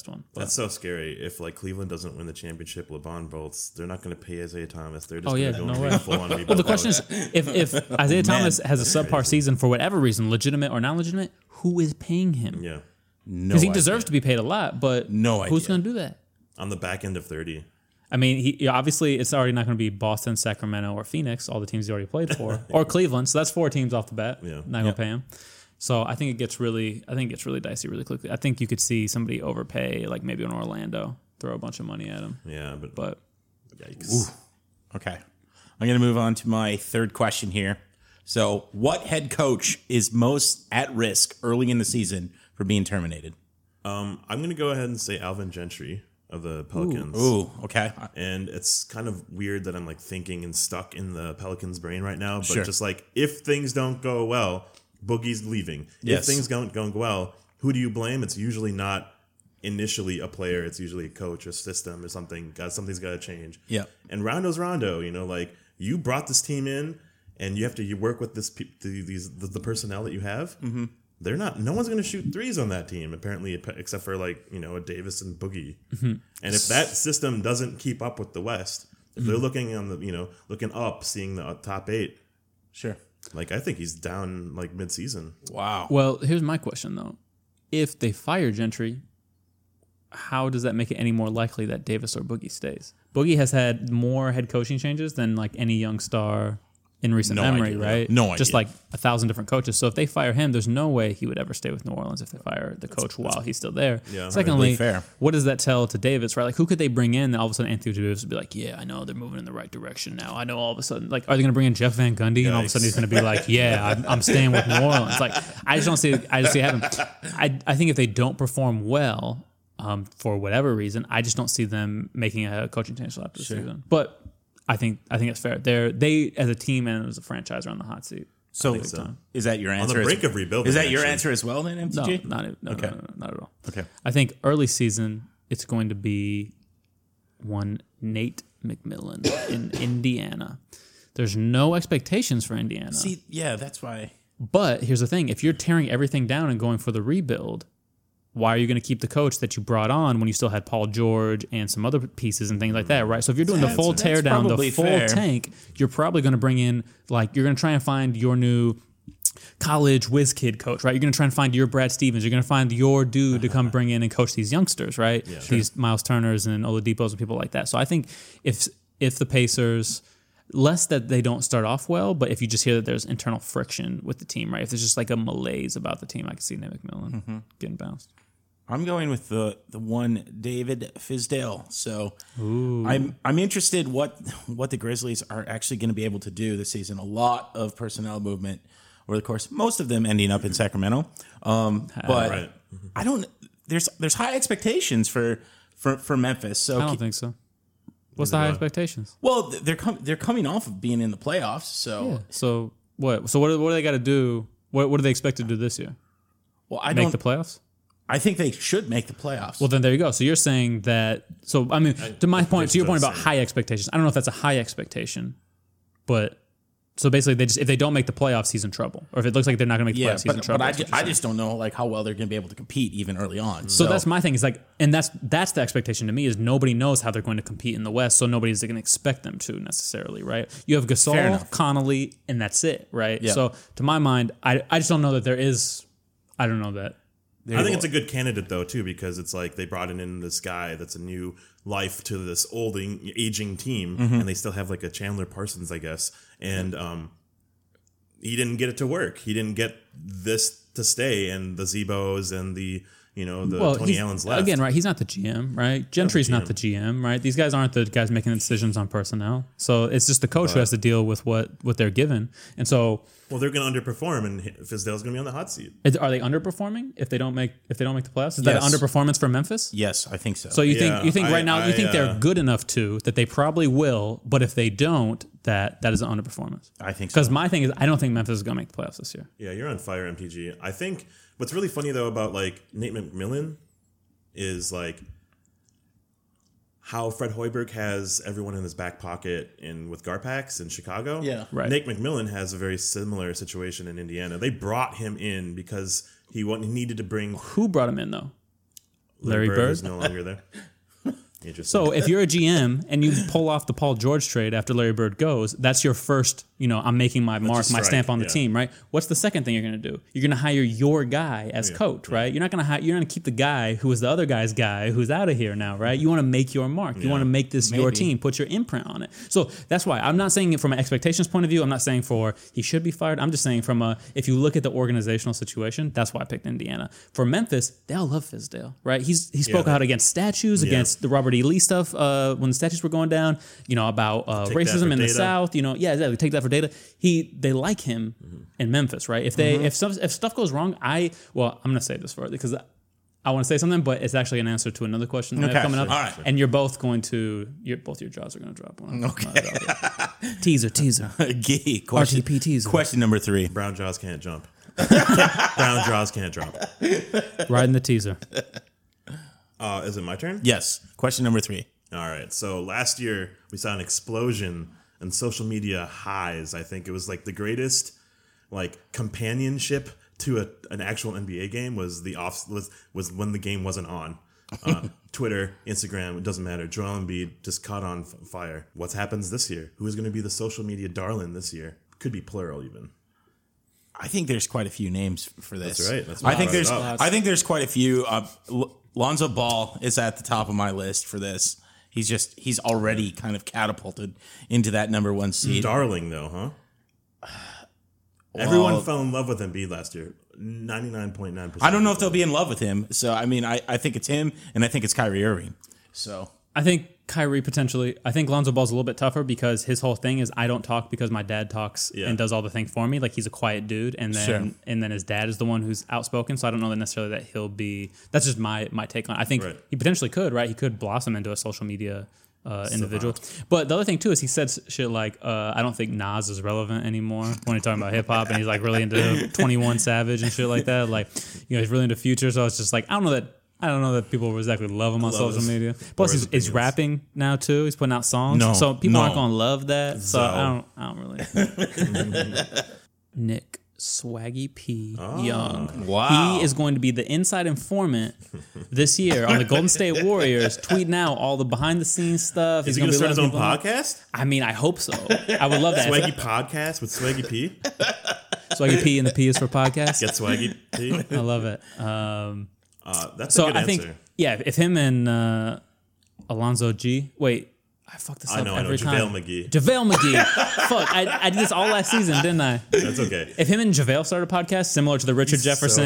one. But. That's so scary. If like Cleveland doesn't win the championship, LeBron bolts, they're not going to pay Isaiah Thomas. They're just going to go full on rebuild. Well, the question is, if Isaiah Thomas has a subpar season for whatever reason, legitimate or non-legitimate, who is paying him? Yeah, because he deserves to be paid a lot, but who's going to do that? On the back end of 30. I mean, he obviously it's already not going to be Boston, Sacramento, or Phoenix, all the teams he already played for, or Cleveland. So that's four teams off the bat. Yeah. Not going to pay him. So I think it gets really, dicey really quickly. I think you could see somebody overpay, like maybe in Orlando, throw a bunch of money at him. Yeah, but yikes. Ooh. Okay, I'm going to move on to my third question here. So, what head coach is most at risk early in the season for being terminated? I'm going to go ahead and say Alvin Gentry of the Pelicans. Ooh, okay. And it's kind of weird that I'm like thinking and stuck in the Pelicans' brain right now. But just like if things don't go well, Boogie's leaving. Yes. If things don't go well, who do you blame? It's usually not initially a player. It's usually a coach or system or something. Something's got to change. Yeah. And Rondo's Rondo. You know, like you brought this team in. And you have to work with this the personnel that you have. Mm-hmm. They're not. No one's going to shoot threes on that team apparently, except for like a Davis and Boogie. Mm-hmm. And if that system doesn't keep up with the West, if they're looking on the looking up, seeing the top eight, sure. Like I think he's down like mid season. Wow. Well, here's my question though: if they fire Gentry, how does that make it any more likely that Davis or Boogie stays? Boogie has had more head coaching changes than like any young star. In recent memory, right? No idea. Just like 1,000 different coaches. So if they fire him, there's no way he would ever stay with New Orleans if they fire the coach while he's still there. Yeah, secondly, fair. What does that tell to Davis, right? Like, who could they bring in that all of a sudden Anthony Davis would be like, yeah, I know they're moving in the right direction now. I know all of a sudden, like, are they going to bring in Jeff Van Gundy and all of a sudden he's going to be like, yeah, I'm staying with New Orleans. Like, I just see it happen. I think if they don't perform well for whatever reason, I just don't see them making a coaching change after the season. But I think it's fair. They as a team and as a franchise are on the hot seat. So is that your answer? On the brink of rebuilding. Is that your answer as well then, MTG? No, not at all. Okay. I think early season it's going to be one Nate McMillan in Indiana. There's no expectations for Indiana. See, yeah, that's why. But here's the thing: if you're tearing everything down and going for the rebuild, why are you going to keep the coach that you brought on when you still had Paul George and some other pieces and things like that, right? So if you're doing the full teardown, the full tank, you're probably going to bring in, like, you're going to try and find your new college whiz kid coach, right? You're going to try and find your Brad Stevens. You're going to find your dude to come bring in and coach these youngsters, right? Yeah, these Miles Turners and Oladipos and people like that. So I think if the Pacers... Less that they don't start off well, but if you just hear that there's internal friction with the team, right? If there's just like a malaise about the team, I can see Nate McMillan getting bounced. I'm going with the one David Fizdale. So I'm interested what the Grizzlies are actually going to be able to do this season. A lot of personnel movement over the course, most of them ending up in Sacramento. But right. I don't. There's high expectations for Memphis. So I don't think so. What's the high expectations? Well, they're coming off of being in the playoffs, so yeah. So what? So what do they got to do? What do they expect to do this year? Well, I make the playoffs. I think they should make the playoffs. Well, then there you go. So you're saying that. So I mean, to your point about high expectations. I don't know if that's a high expectation, but so basically, they just if they don't make the playoffs, he's in trouble. Or if it looks like they're not going to make the playoffs, he's in trouble. But I just don't know like how well they're going to be able to compete even early on. So that's my thing. Is like, and that's the expectation to me is nobody knows how they're going to compete in the West, so nobody's going to expect them to necessarily, right? You have Gasol, Connolly, and that's it, right? Yeah. So to my mind, I just don't know that there is. I don't know that. I think it's a good candidate though too because it's like they brought in this guy that's a new life to this old aging team and they still have like a Chandler Parsons I guess and he didn't get it to work. He didn't get this to stay and the Zebos and the Tony Allen's left. Again, right? He's not the GM, right? Gentry's not the GM, right? These guys aren't the guys making decisions on personnel. So it's just the coach who has to deal with what they're given. And so... Well, they're going to underperform, and Fizdale's going to be on the hot seat. Are they underperforming if they don't make the playoffs? Is that an underperformance for Memphis? Yes, I think so. So you think they're good enough to that they probably will, but if they don't, that is an underperformance. I think so. Because my thing is I don't think Memphis is going to make the playoffs this year. Yeah, you're on fire, MTG. I think... What's really funny, though, about, like, Nate McMillan is, like, how Fred Hoiberg has everyone in his back pocket and with Garpax in Chicago. Yeah, right. Nate McMillan has a very similar situation in Indiana. They brought him in because he needed to bring... Who brought him in, though? Larry Bird is no longer there. So if you're a GM and you pull off the Paul George trade after Larry Bird goes, that's your first, you know, I'm making my mark, my stamp on the team, right? What's the second thing you're going to do? You're going to hire your guy as coach, right? You're not going to keep the guy who was the other guy's guy who's out of here now, right? You want to make your mark. You want to make this your team, put your imprint on it. So that's why I'm not saying it from an expectations point of view. I'm not saying for he should be fired. I'm just saying from a, if you look at the organizational situation, that's why I picked Indiana. For Memphis, they all love Fizdale, right? He spoke out against statues, against the Robert E. Lee stuff when the statues were going down, you know, about racism in the South, you know, take that for data. They like him in Memphis, right? If they if stuff goes wrong, I'm gonna say this for it because I want to say something, but it's actually an answer to another question that's coming up. All right. And you're both going to both your jaws are going to drop one. Okay. Teaser. Question, RTP teaser. Question number 3. Brown jaws can't jump. Brown jaws can't jump. Riding the teaser. Is it my turn? Yes. Question number 3. All right. So last year we saw an explosion in social media highs. I think it was like the greatest companionship to an actual NBA game was was when the game wasn't on. Twitter, Instagram, it doesn't matter. Joel Embiid just caught on fire. What happens this year? Who is going to be the social media darling this year? Could be plural even. I think there's quite a few names for this. That's right. I think there's quite a few. Lonzo Ball is at the top of my list for this. He's already kind of catapulted into that number 1 seed. Darling, though, huh? Everyone fell in love with Embiid last year. 99.9%. I don't know if they'll be in love with him. So, I mean, I think it's him, and I think it's Kyrie Irving. So I think Kyrie potentially. I think Lonzo Ball's a little bit tougher because his whole thing is I don't talk because my dad talks and does all the thing for me. Like he's a quiet dude, and then his dad is the one who's outspoken. So I don't know that necessarily that he'll be. That's just my take on it. I think he potentially could. Right, he could blossom into a social media individual. But the other thing too is he said shit like I don't think Nas is relevant anymore when he's talking about hip hop, and he's like really into 21 Savage and shit like that. Like, you know, he's really into Future. So it's just like I don't know that people exactly love him on social media. Plus, he's rapping now too. He's putting out songs, so people aren't gonna love that. So I don't really. Nick Swaggy P. Young. Wow. He is going to be the inside informant this year on the Golden State Warriors, tweeting out all the behind-the-scenes stuff. Is he going to start his own podcast? I mean, I hope so. I would love that. Swaggy Podcast with Swaggy P? Swaggy P and the P is for podcast. Get Swaggy P. I love it. That's a good answer. Think, if him and Alonzo G... Wait. I fuck this up every time. JaVale McGee. Fuck, I did this all last season, didn't I? That's okay. If him and JaVale started a podcast similar to the Richard Jefferson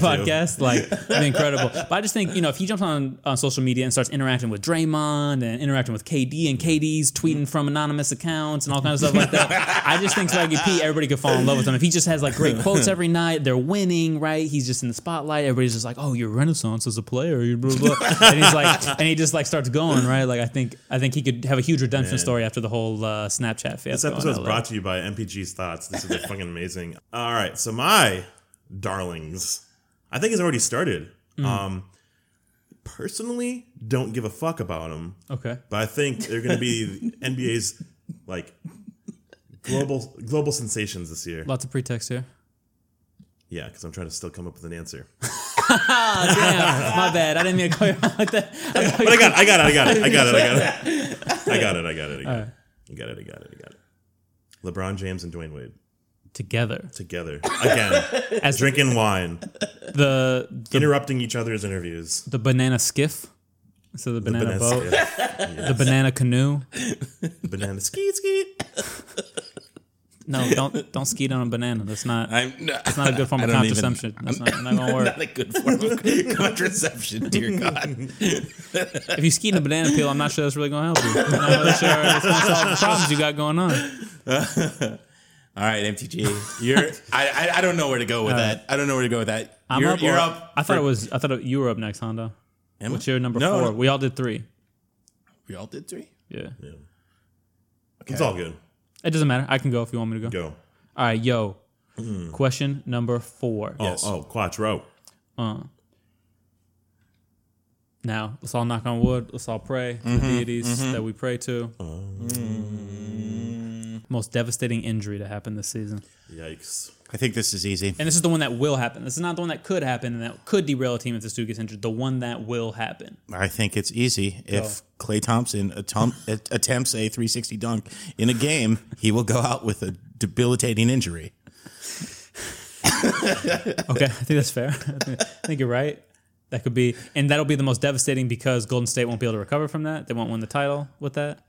podcast, too. It'd be incredible. But I just think, you know, if he jumps on social media and starts interacting with Draymond and interacting with KD, and KD's tweeting from anonymous accounts and all kinds of stuff like that, I just think Swaggy P, everybody could fall in love with him. If he just has great quotes every night, they're winning, right? He's just in the spotlight. Everybody's just like, oh, you're renaissance as a player. Blah, blah, blah. And he's and he just starts going, right? I think he could have a huge redemption story after the whole Snapchat fiasco. This episode is brought to you by MPG's Thoughts. This is fucking amazing. All right, so my darlings, I think it's already started. Personally, don't give a fuck about them. Okay, but I think they're going to be NBA's global sensations this year. Lots of pretext here. Yeah, because I'm trying to still come up with an answer. Damn, my bad. I didn't mean to call you out like that. But I got it. LeBron James and Dwayne Wade. Together. Again. As drinking wine. The interrupting each other's interviews. The banana skiff. So the banana boat. Yes. The banana canoe. Banana skeet. No, don't skeet on a banana. That's not. It's not a good form of contraception. That's not gonna work. Not a good form of contraception, dear God. If you skeet in a banana peel, I'm not sure that's really gonna help you. I'm not really sure it's gonna solve the problems you got going on. All right, MTG, you're. I don't know where to go with that. You're up. I thought you were up next, Hondo. What's your number 4? We all did 3. Yeah. Okay. It's all good. It doesn't matter. I can go if you want me to go. Go. All right, yo. Question number 4. Quattro. Now, let's all knock on wood. Let's all pray to the deities that we pray to. most devastating injury to happen this season. Yikes. I think this is easy. And this is the one that will happen. This is not the one that could happen and that could derail a team if this dude gets injured. The one that will happen. I think it's easy. If Klay Thompson attempts a 360 dunk in a game, he will go out with a debilitating injury. Okay, I think that's fair. I think you're right. That could be, and that'll be the most devastating because Golden State won't be able to recover from that. They won't win the title with that.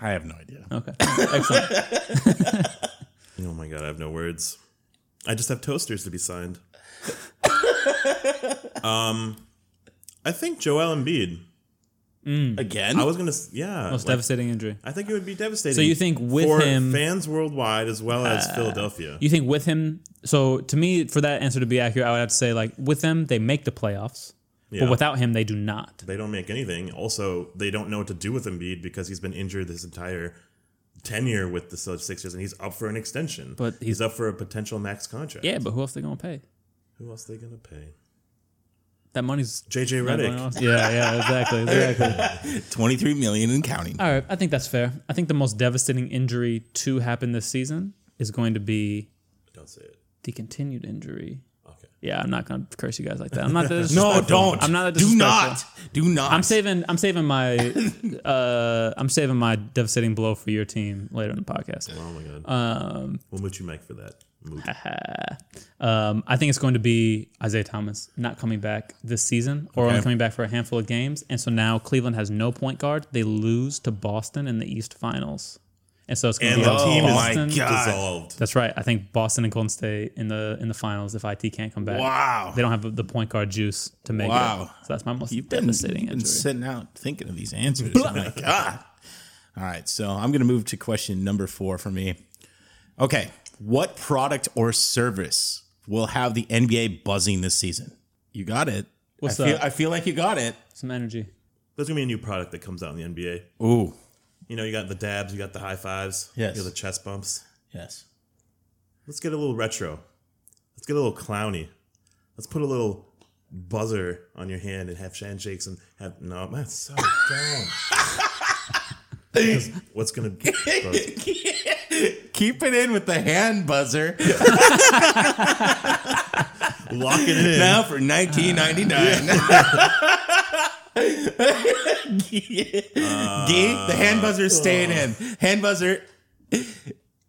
I have no idea. Okay, excellent. Oh my God, I have no words. I just have toasters to be signed. I think Joel Embiid. Again? I was going to, yeah. Most devastating injury. I think it would be devastating. So you think with him. For fans worldwide as well as Philadelphia. You think with him. So to me, for that answer to be accurate, I would have to say, like, with them, they make the playoffs. Yeah. But without him, they do not. They don't make anything. Also, they don't know what to do with Embiid because he's been injured this entire tenure with the Sixers, and he's up for an extension. But he's up for a potential max contract. Yeah, but who else are they going to pay? That money's JJ Redick. Yeah, exactly. $23 million and counting. All right, I think that's fair. I think the most devastating injury to happen this season is going to be. Don't say it. The continued injury. Okay. Yeah, I'm not going to curse you guys like that. I'm not. No, don't. I'm not. Do not. I'm saving my. I'm saving my devastating blow for your team later in the podcast. Oh my God. We'll moot you, Mike, for that. I think it's going to be Isaiah Thomas not coming back this season or only coming back for a handful of games. And so now Cleveland has no point guard. They lose to Boston in the East Finals. And so it's going to be Boston dissolved. That's right. I think Boston and Golden State in the finals if IT can't come back. Wow. They don't have the point guard juice to make it. So that's my most devastating injury. You've been sitting out thinking of these answers. Oh my God. All right. So I'm going to move to question number 4 for me. Okay. What product or service will have the NBA buzzing this season? You got it. What's that? I feel like you got it. Some energy. There's going to be a new product that comes out in the NBA. Ooh. You know, you got the dabs, you got the high fives, yes. You got the chest bumps. Yes. Let's get a little retro. Let's get a little clowny. Let's put a little buzzer on your hand and have handshakes and have... No, that's so dumb. What's going to buzz? Keep it in with the hand buzzer. Lock it in. Now for $19.99. The hand buzzer's staying in. Hand buzzer.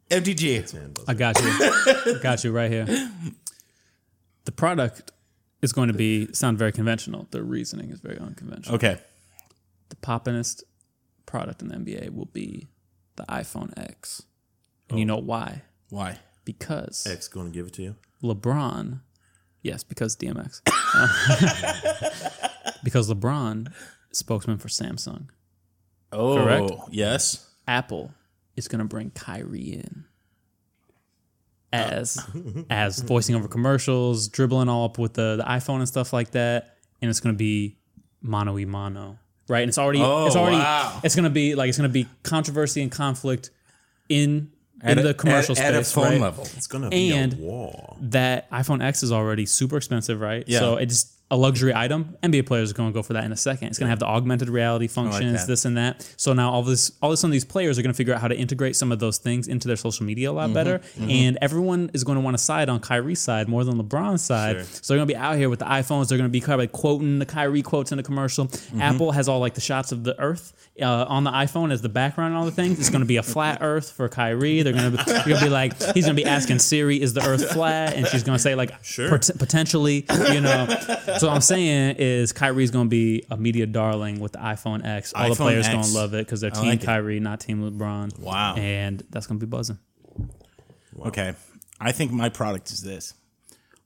MTG. Hand buzzer. I got you right here. The product is going to sound very conventional. The reasoning is very unconventional. Okay. The poppinest product in the NBA will be the iPhone X. And you know why? Why? Because... X going to give it to you? LeBron. Yes, because DMX. Because LeBron is spokesman for Samsung. Oh, correct? Yes. Apple is going to bring Kyrie in. As voicing over commercials, dribbling all up with the iPhone and stuff like that. And it's going to be mano y mano. Right? And it's going to be controversy and conflict in the commercial space, at a phone level. It's going to be a wall. That iPhone X is already super expensive, right? Yeah. So it's a luxury item. NBA players are going to go for that in a second. It's going to have the augmented reality functions, like this and that. So now some of these players are going to figure out how to integrate some of those things into their social media a lot better. Mm-hmm. And everyone is going to want to side on Kyrie's side more than LeBron's side. Sure. So they're going to be out here with the iPhones. They're going to be kind of like quoting the Kyrie quotes in the commercial. Mm-hmm. Apple has all like the shots of the earth on the iPhone as the background and all the things. It's going to be a flat earth for Kyrie. They're going to be like, he's going to be asking Siri, is the earth flat? And she's going to say like, sure. Potentially, you know. So what I'm saying is Kyrie's going to be a media darling with the iPhone X. All the players going to love it because they're team Kyrie, not team LeBron. Wow. And that's going to be buzzing. Wow. Okay. I think my product is this.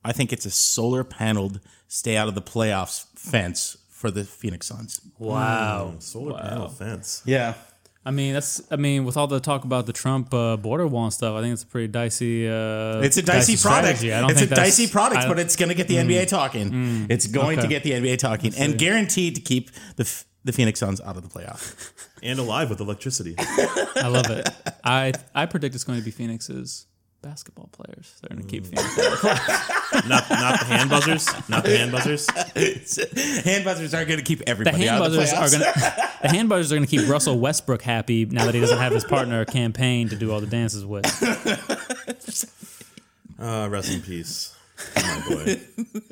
I think it's a solar paneled stay out of the playoffs fence for the Phoenix Suns. Wow. Solar panel fence. Yeah. I mean, with all the talk about the Trump border wall and stuff, I think it's a pretty dicey. It's a dicey product. But it's going to get the NBA talking. It's going to get the NBA talking, and guaranteed to keep the Phoenix Suns out of the playoff and alive with electricity. I love it. I predict it's going to be Phoenix's basketball players. They're going to keep things. Not the hand buzzers. Not the hand buzzers. Hand buzzers aren't going to keep everybody The hand buzzers are going to keep Russell Westbrook happy now that he doesn't have his partner campaign to do all the dances with. Rest in peace. Oh, my boy.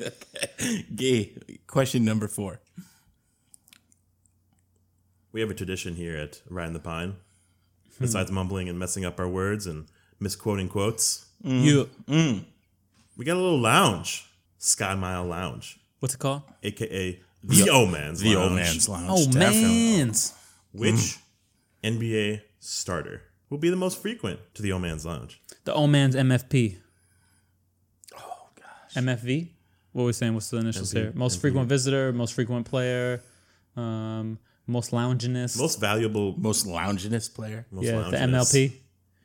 Okay. Gay. Question number 4. We have a tradition here at Riding the Pine. Besides mumbling and messing up our words and misquoting quotes, we got a little lounge, Sky Mile Lounge. What's it called? AKA the Old Man's Lounge. The Old Man's Lounge. Oh, man's. Which NBA starter will be the most frequent to the Old Man's Lounge? The Old Man's MFP. Oh, gosh. MFV? What were we saying? What's the initials here? Most frequent visitor, most frequent player. Most lounginest. Most valuable. Most lounginest player. The MLP.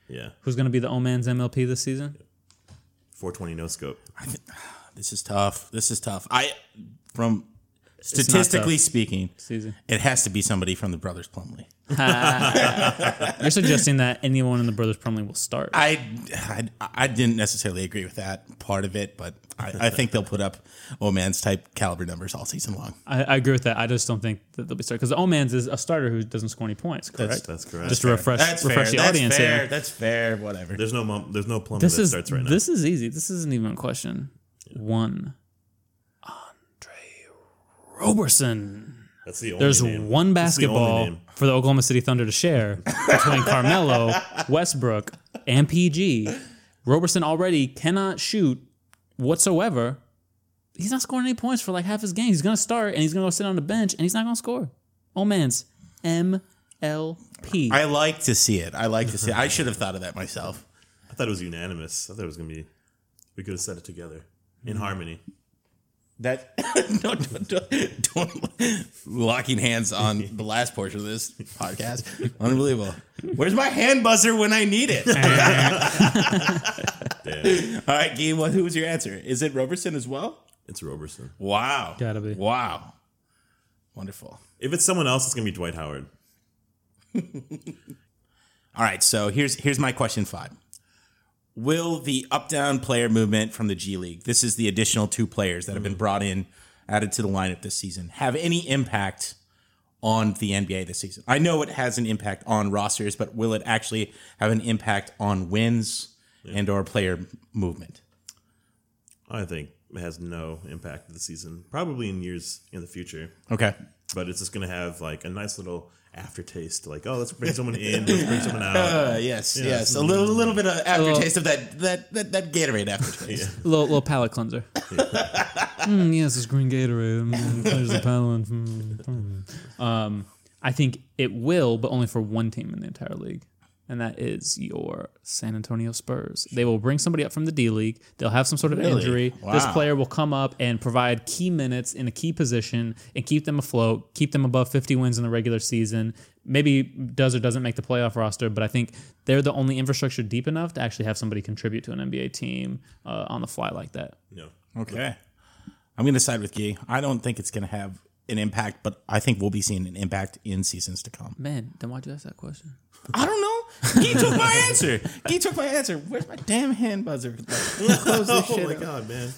Yeah. Who's going to be the O-Man's MLP this season? 420 no scope. This is tough. From statistically speaking, it has to be somebody from the Brothers Plumlee. You're suggesting that anyone in the Brothers Plumlee will start. I didn't necessarily agree with that part of it, but I think they'll put up O-Man's type caliber numbers all season long. I agree with that. I just don't think that they'll be starting because the O-Man's is a starter who doesn't score any points. Correct. That's correct. Just to refresh the audience. That's fair. Whatever. There's no Plumlee that starts right now. This is easy. This isn't even a question. Yeah. 1. Roberson. That's the only There's name. One basketball the for the Oklahoma City Thunder to share between Carmelo, Westbrook, and PG. Roberson already cannot shoot whatsoever. He's not scoring any points for like half his game. He's going to start, and he's going to go sit on the bench, and he's not going to score. Oh, man's MLP. I like to see it. I should have thought of that myself. I thought it was unanimous. I thought it was going to be... We could have said it together in harmony. That don't locking hands on the last portion of this podcast. Unbelievable. Where's my hand buzzer when I need it? All right, Guy, who was your answer? Is it Roberson as well? It's Roberson. Wow. Gotta be. Wow. Wonderful. If it's someone else, it's gonna be Dwight Howard. All right, so here's my question 5. Will the up-down player movement from the G League, this is the additional 2 players that have been brought in, added to the lineup this season, have any impact on the NBA this season? I know it has an impact on rosters, but will it actually have an impact on wins and or player movement? I think it has no impact this season, probably in years in the future. Okay. But it's just going to have like a nice little... aftertaste, like, oh, let's bring someone in, let's bring someone out. Yes. A little bit of aftertaste of that Gatorade aftertaste. Yeah. Little palate cleanser. Yes, it's green Gatorade. There's the palate. I think it will, but only for one team in the entire league, and that is your San Antonio Spurs. They will bring somebody up from the D League. They'll have some sort of injury. Wow. This player will come up and provide key minutes in a key position and keep them afloat, keep them above 50 wins in the regular season. Maybe does or doesn't make the playoff roster, but I think they're the only infrastructure deep enough to actually have somebody contribute to an NBA team on the fly like that. Yeah. Okay. I'm going to side with Guy. I don't think it's going to have an impact, but I think we'll be seeing an impact in seasons to come. Man, then why'd you ask that question? I don't know. Guy took my answer. Where's my damn hand buzzer? Like, close this shit my God, man.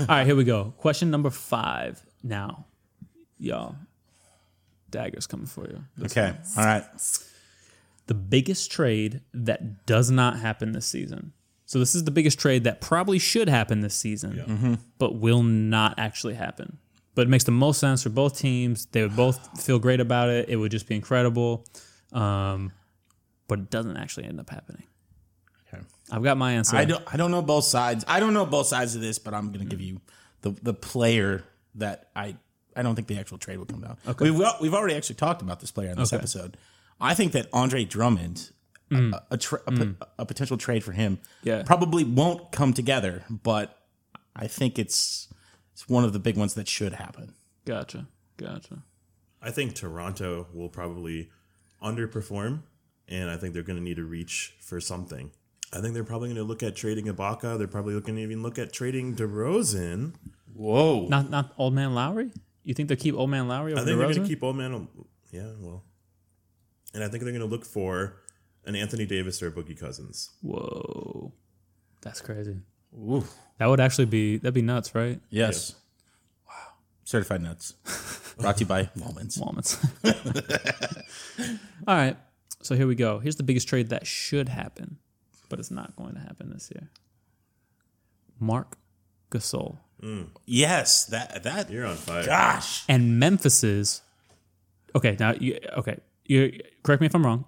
All right, here we go. Question number 5 now. Y'all, dagger's coming for you. Okay, all right. The biggest trade that does not happen this season. So this is the biggest trade that probably should happen this season, but will not actually happen. But it makes the most sense for both teams. They would both feel great about it. It would just be incredible. But it doesn't actually end up happening. Okay. I've got my answer. I don't know both sides. I don't know both sides of this, but I'm going to give you the player that I don't think the actual trade will come down. Okay. We've already actually talked about this player in this episode. I think that Andre Drummond, a potential trade for him, probably won't come together, but I think it's one of the big ones that should happen. Gotcha. I think Toronto will probably underperform, and I think they're going to need to reach for something. I think they're probably going to look at trading Ibaka. They're probably going to even look at trading DeRozan. Whoa. Not Old Man Lowry? You think they'll keep Old Man Lowry over DeRozan? I think they're going to keep Old Man... Yeah, well... And I think they're going to look for an Anthony Davis or a Boogie Cousins. Whoa. That's crazy. Ooh. That would actually be, that'd be nuts, right? Yes. Yeah. Wow. Certified nuts. Brought to you by Walmans. Walmans. All right. So here we go. Here's the biggest trade that should happen, but it's not going to happen this year. Mark Gasol. Mm. Yes. That you're on fire. Gosh. And Memphis's. Okay. Now, you correct me if I'm wrong.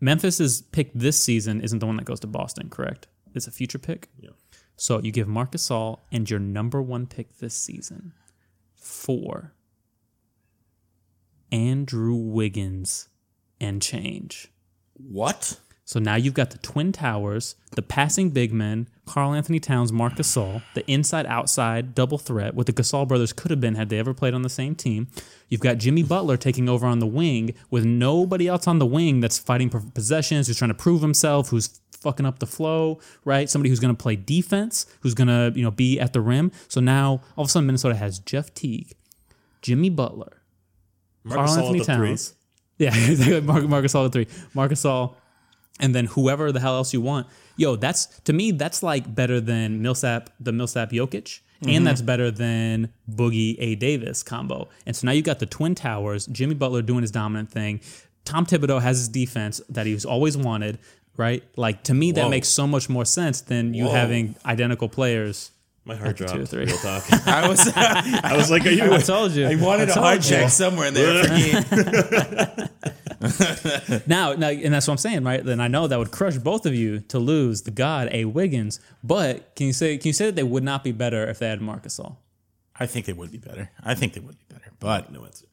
Memphis's pick this season isn't the one that goes to Boston, correct? It's a future pick. Yeah. So you give Marc Gasol and your number one pick this season for Andrew Wiggins and change. What? So now you've got the Twin Towers, the passing big men, Karl Anthony Towns, Marc Gasol, the inside-outside double threat, what the Gasol brothers could have been had they ever played on the same team. You've got Jimmy Butler taking over on the wing with nobody else on the wing that's fighting for possessions, who's trying to prove himself, who's fucking up the flow, right? Somebody who's going to play defense, who's going to, you know, be at the rim. So now, all of a sudden, Minnesota has Jeff Teague, Jimmy Butler, Marc Gasol Anthony Towns. Three. Yeah, exactly. Marc Gasol at 3. Marc Gasol. And then whoever the hell else you want. Yo, that's, to me, that's like better than the Millsap Jokic. Mm-hmm. And that's better than Boogie A. Davis combo. And so now you've got the Twin Towers, Jimmy Butler doing his dominant thing. Tom Thibodeau has his defense that he's always wanted, right? Like, to me, that makes so much more sense than you having identical players. My heart dropped. 2 or 3. Real talk. I was like, I told you. I wanted a heart check somewhere in there. Now, and that's what I'm saying, right? Then I know that would crush both of you to lose the god A. Wiggins, but can you say that they would not be better if they had Marc Gasol? I think they would be better. But no answer.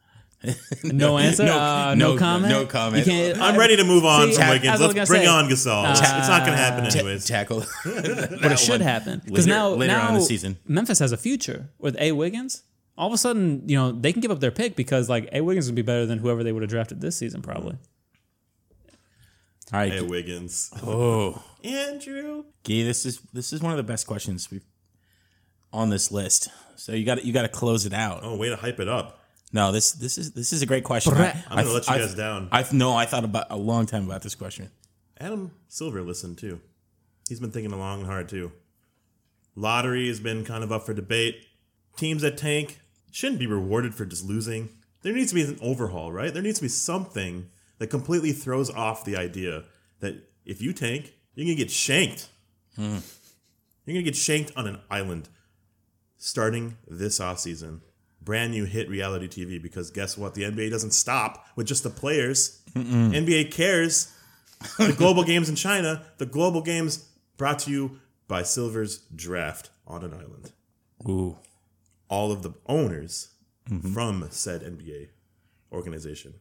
No answer? No comment? No comment. I'm ready to move on from Wiggins. Let's bring on Gasol. It's not going to happen anyways. Tackle. But it should happen. Because later on in the season, Memphis has a future with A. Wiggins. All of a sudden, you know, they can give up their pick because, like, A. Wiggins would be better than whoever they would have drafted this season, probably. All right. A. Wiggins. Oh. Andrew. Gee, this is one of the best questions we've on this list. So you got to close it out. Oh, way to hype it up. No, this is a great question. I'm going to let you guys down. I thought about a long time about this question. Adam Silver listened, too. He's been thinking long and hard, too. Lottery has been kind of up for debate. Teams that tank shouldn't be rewarded for just losing. There needs to be an overhaul, right? There needs to be something that completely throws off the idea that if you tank, you're going to get shanked. Mm. You're going to get shanked on an island starting this offseason. Brand new hit reality TV, because guess what? The NBA doesn't stop with just the players. Mm-mm. NBA cares. The global games in China, the global games brought to you by Silver's Draft on an island. Ooh. All of the owners from said NBA organization.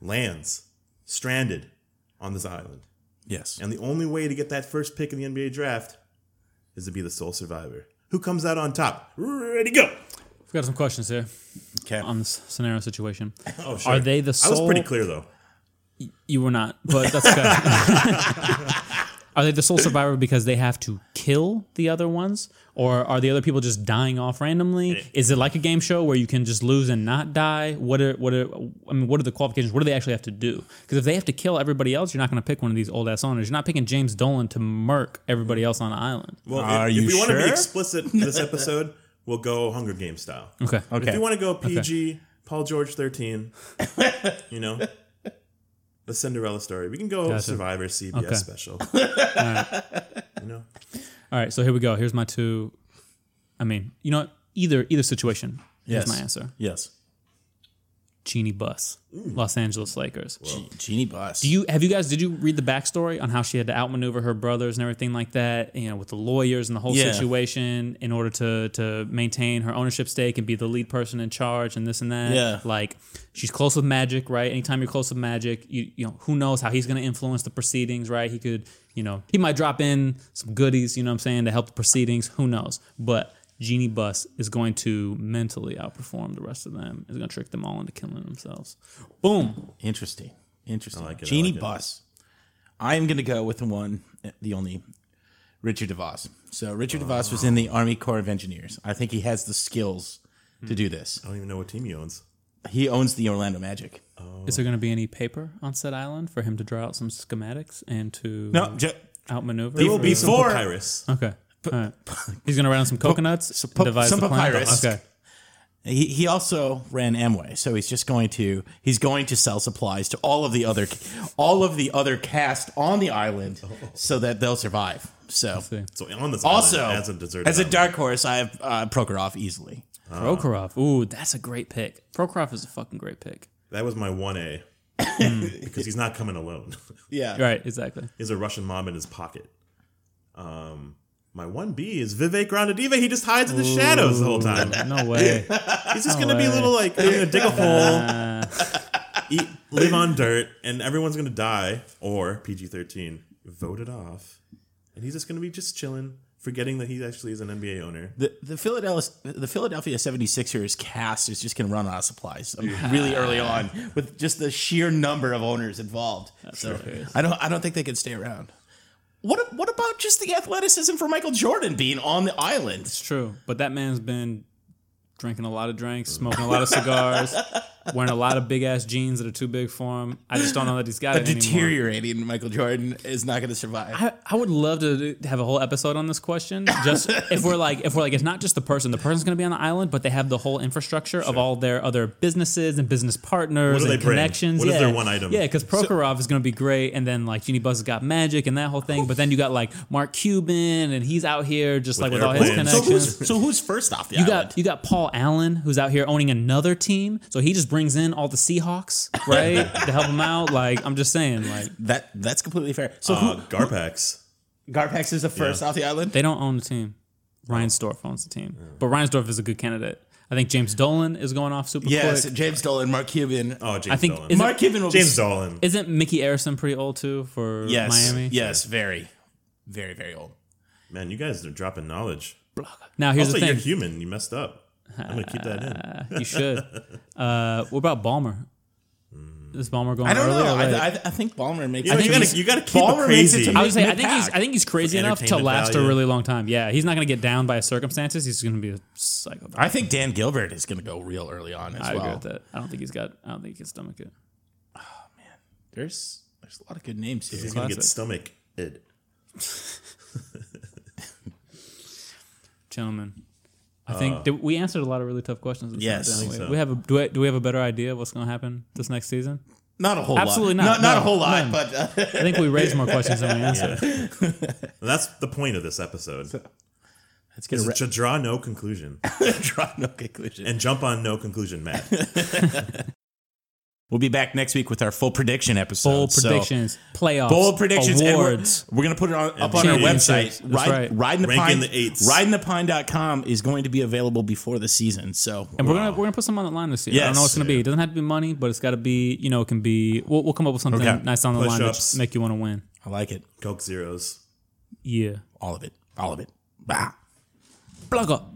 Lands stranded on this island. Yes. And the only way to get that first pick in the NBA draft is to be the sole survivor. Who comes out on top? Ready, go. We've got some questions here on this scenario situation. Oh, sure. Are they the sole? I was pretty clear, though. You were not, but that's okay. Are they the sole survivor because they have to kill the other ones? Or are the other people just dying off randomly? Is it like a game show where you can just lose and not die? What are the qualifications? What do they actually have to do? Because if they have to kill everybody else, you're not going to pick one of these old-ass owners. You're not picking James Dolan to murk everybody else on the island. Well, if we want to be explicit this episode, we'll go Hunger Games style. Okay. If you want to go PG, Paul George 13, you know. The Cinderella story. We can go Survivor CBS special. All right, so here we go. Here's my two. I mean, you know what? Either situation. Here's my answer. Yes. Jeannie Buss. Ooh. Los Angeles Lakers. Jeannie Buss. Did you read the backstory on how she had to outmaneuver her brothers and everything like that, you know, with the lawyers and the whole situation in order to maintain her ownership stake and be the lead person in charge and this and that? Yeah. Like, she's close with Magic, right? Anytime you're close with Magic, you know, who knows how he's going to influence the proceedings, right? He could, you know, he might drop in some goodies, you know what I'm saying, to help the proceedings. Who knows? But Jeannie Buss is going to mentally outperform the rest of them. Is going to trick them all into killing themselves. Boom. Interesting. I like it. Jeannie Buss. I am going to go with the only Richard DeVos. So Richard DeVos was in the Army Corps of Engineers. I think he has the skills to do this. I don't even know what team he owns. He owns the Orlando Magic. Oh. Is there going to be any paper on said island for him to draw out some schematics and to outmaneuver? There will be some papyrus. Okay. Right. He's going to write on some coconuts, devise some papyrus. Okay. He also ran Amway, so he's just going to sell supplies to all of the other cast on the island, so that they'll survive. So on this also island, as a dark horse, I have Prokhorov easily. Prokhorov, ooh, that's a great pick. Prokhorov is a fucking great pick. That was my 1A because he's not coming alone. Yeah, right, exactly. He's a Russian mob in his pocket. My 1B is Vivek Ranadiva. He just hides in the shadows the whole time. No way. He's just going to be a little like, I'm going to dig a hole, live on dirt, and everyone's going to die, or PG-13, voted off. And he's just going to be just chilling, forgetting that he actually is an NBA owner. The Philadelphia 76ers cast is just going to run out of supplies really early on with just the sheer number of owners involved. That's so hilarious. I don't think they can stay around. What about just the athleticism for Michael Jordan being on the island? It's true, but that man's been drinking a lot of drinks, smoking a lot of cigars, wearing a lot of big-ass jeans that are too big for him. I just don't know that he's got it anymore. Deteriorating Michael Jordan is not going to survive. I would love to have a whole episode on this question. Just if we're like, it's not just the person. The person's going to be on the island, but they have the whole infrastructure of all their other businesses and business partners and connections. What is their one item? Yeah, because Prokhorov is going to be great, and then like Jeannie Buss got magic and that whole thing. But then you got like Mark Cuban, and he's out here just with all his connections. So who's first off the island? You got Paul Allen, who's out here owning another team, so he just brings in all the Seahawks, right, to help him out. Like, I'm just saying, like that's completely fair. So Garpax is the first off the island. They don't own the team. Reinsdorf owns the team, but Reinsdorf is a good candidate. I think James Dolan is going off super quick. Yes, James Dolan, Mark Cuban. Oh, James Dolan. Mark Cuban will be James Dolan. Isn't Mickey Arison pretty old too for Miami? Yes, very, very, very old. Man, you guys are dropping knowledge. Now here's the thing. You're human. You messed up. I'm going to keep that in. You should. What about Ballmer? Is Ballmer going earlier? I don't know. Right? I think Ballmer makes it. You got to keep Ballmer crazy. I would say I think he's crazy enough to last a really long time. Yeah, he's not going to get down by his circumstances. He's going to be a psychopath. I think Dan Gilbert is going to go real early on as well. I agree with that. I don't think he can stomach it. Oh man, there's a lot of good names here. He's going to get stomach it. Gentlemen, I think we answered a lot of really tough questions. Yes, so. Do we have a better idea of what's going to happen this next season? Not a whole lot. Absolutely not. Not a whole lot. None. But I think we raised more questions than we answered. Yeah. That's the point of this episode. Let's get to draw no conclusion. Draw no conclusion. And jump on no conclusion, Matt. We'll be back next week with our full prediction episode. Bold predictions, playoffs, bold predictions, awards. We're going to put it up on our website. Riding the Pine. RidingThePine.com is going to be available before the season. So, and we're gonna put some on the line this year. Yes. I don't know what it's gonna be. It doesn't have to be money, but it's got to be. You know, it can be. We'll come up with something nice on the line to make you want to win. I like it. Coke Zeros. Yeah, all of it. Bah. Plug up.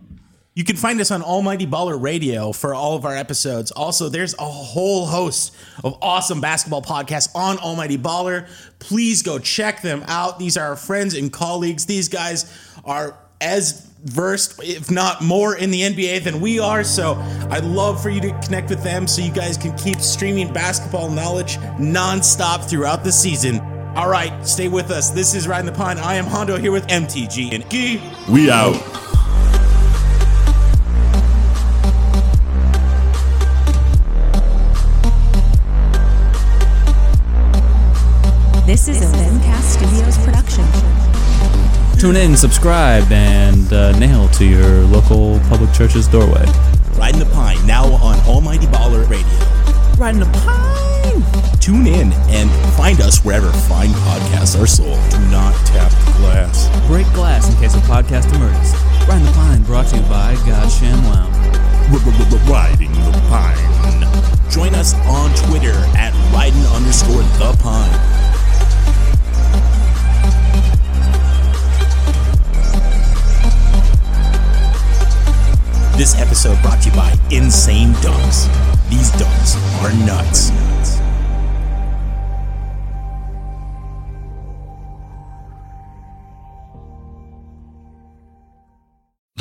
You can find us on Almighty Baller Radio for all of our episodes. Also, there's a whole host of awesome basketball podcasts on Almighty Baller. Please go check them out. These are our friends and colleagues. These guys are as versed, if not more, in the NBA than we are. So I'd love for you to connect with them so you guys can keep streaming basketball knowledge nonstop throughout the season. All right, stay with us. This is Riding the Pine. I am Hondo here with MTG and Gee. We out. This is a Vimcast Studios production. Tune in, subscribe, and nail to your local public church's doorway. Riding the Pine, now on Almighty Baller Radio. Riding the Pine! Tune in and find us wherever fine podcasts are sold. Do not tap the glass. Break glass in case of podcast emergency. Riding the Pine, brought to you by God Sham Lounge. Riding the Pine. Join us on Twitter at @Riding_the Pine. This episode brought to you by Insane Dunks. These dunks are nuts.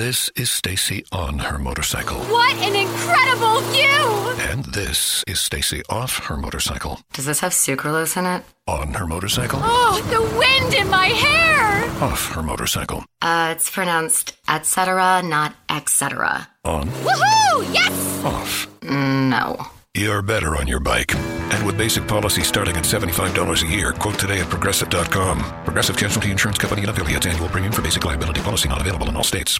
This is Stacy on her motorcycle. What an incredible view! And this is Stacy off her motorcycle. Does this have sucralose in it? On her motorcycle. Oh, the wind in my hair! Off her motorcycle. It's pronounced et cetera, not etc. On. Woohoo! Yes! Off. No. You're better on your bike. And with basic policy starting at $75 a year, quote today at Progressive.com. Progressive Casualty Insurance Company and affiliates. Annual premium for basic liability policy not available in all states.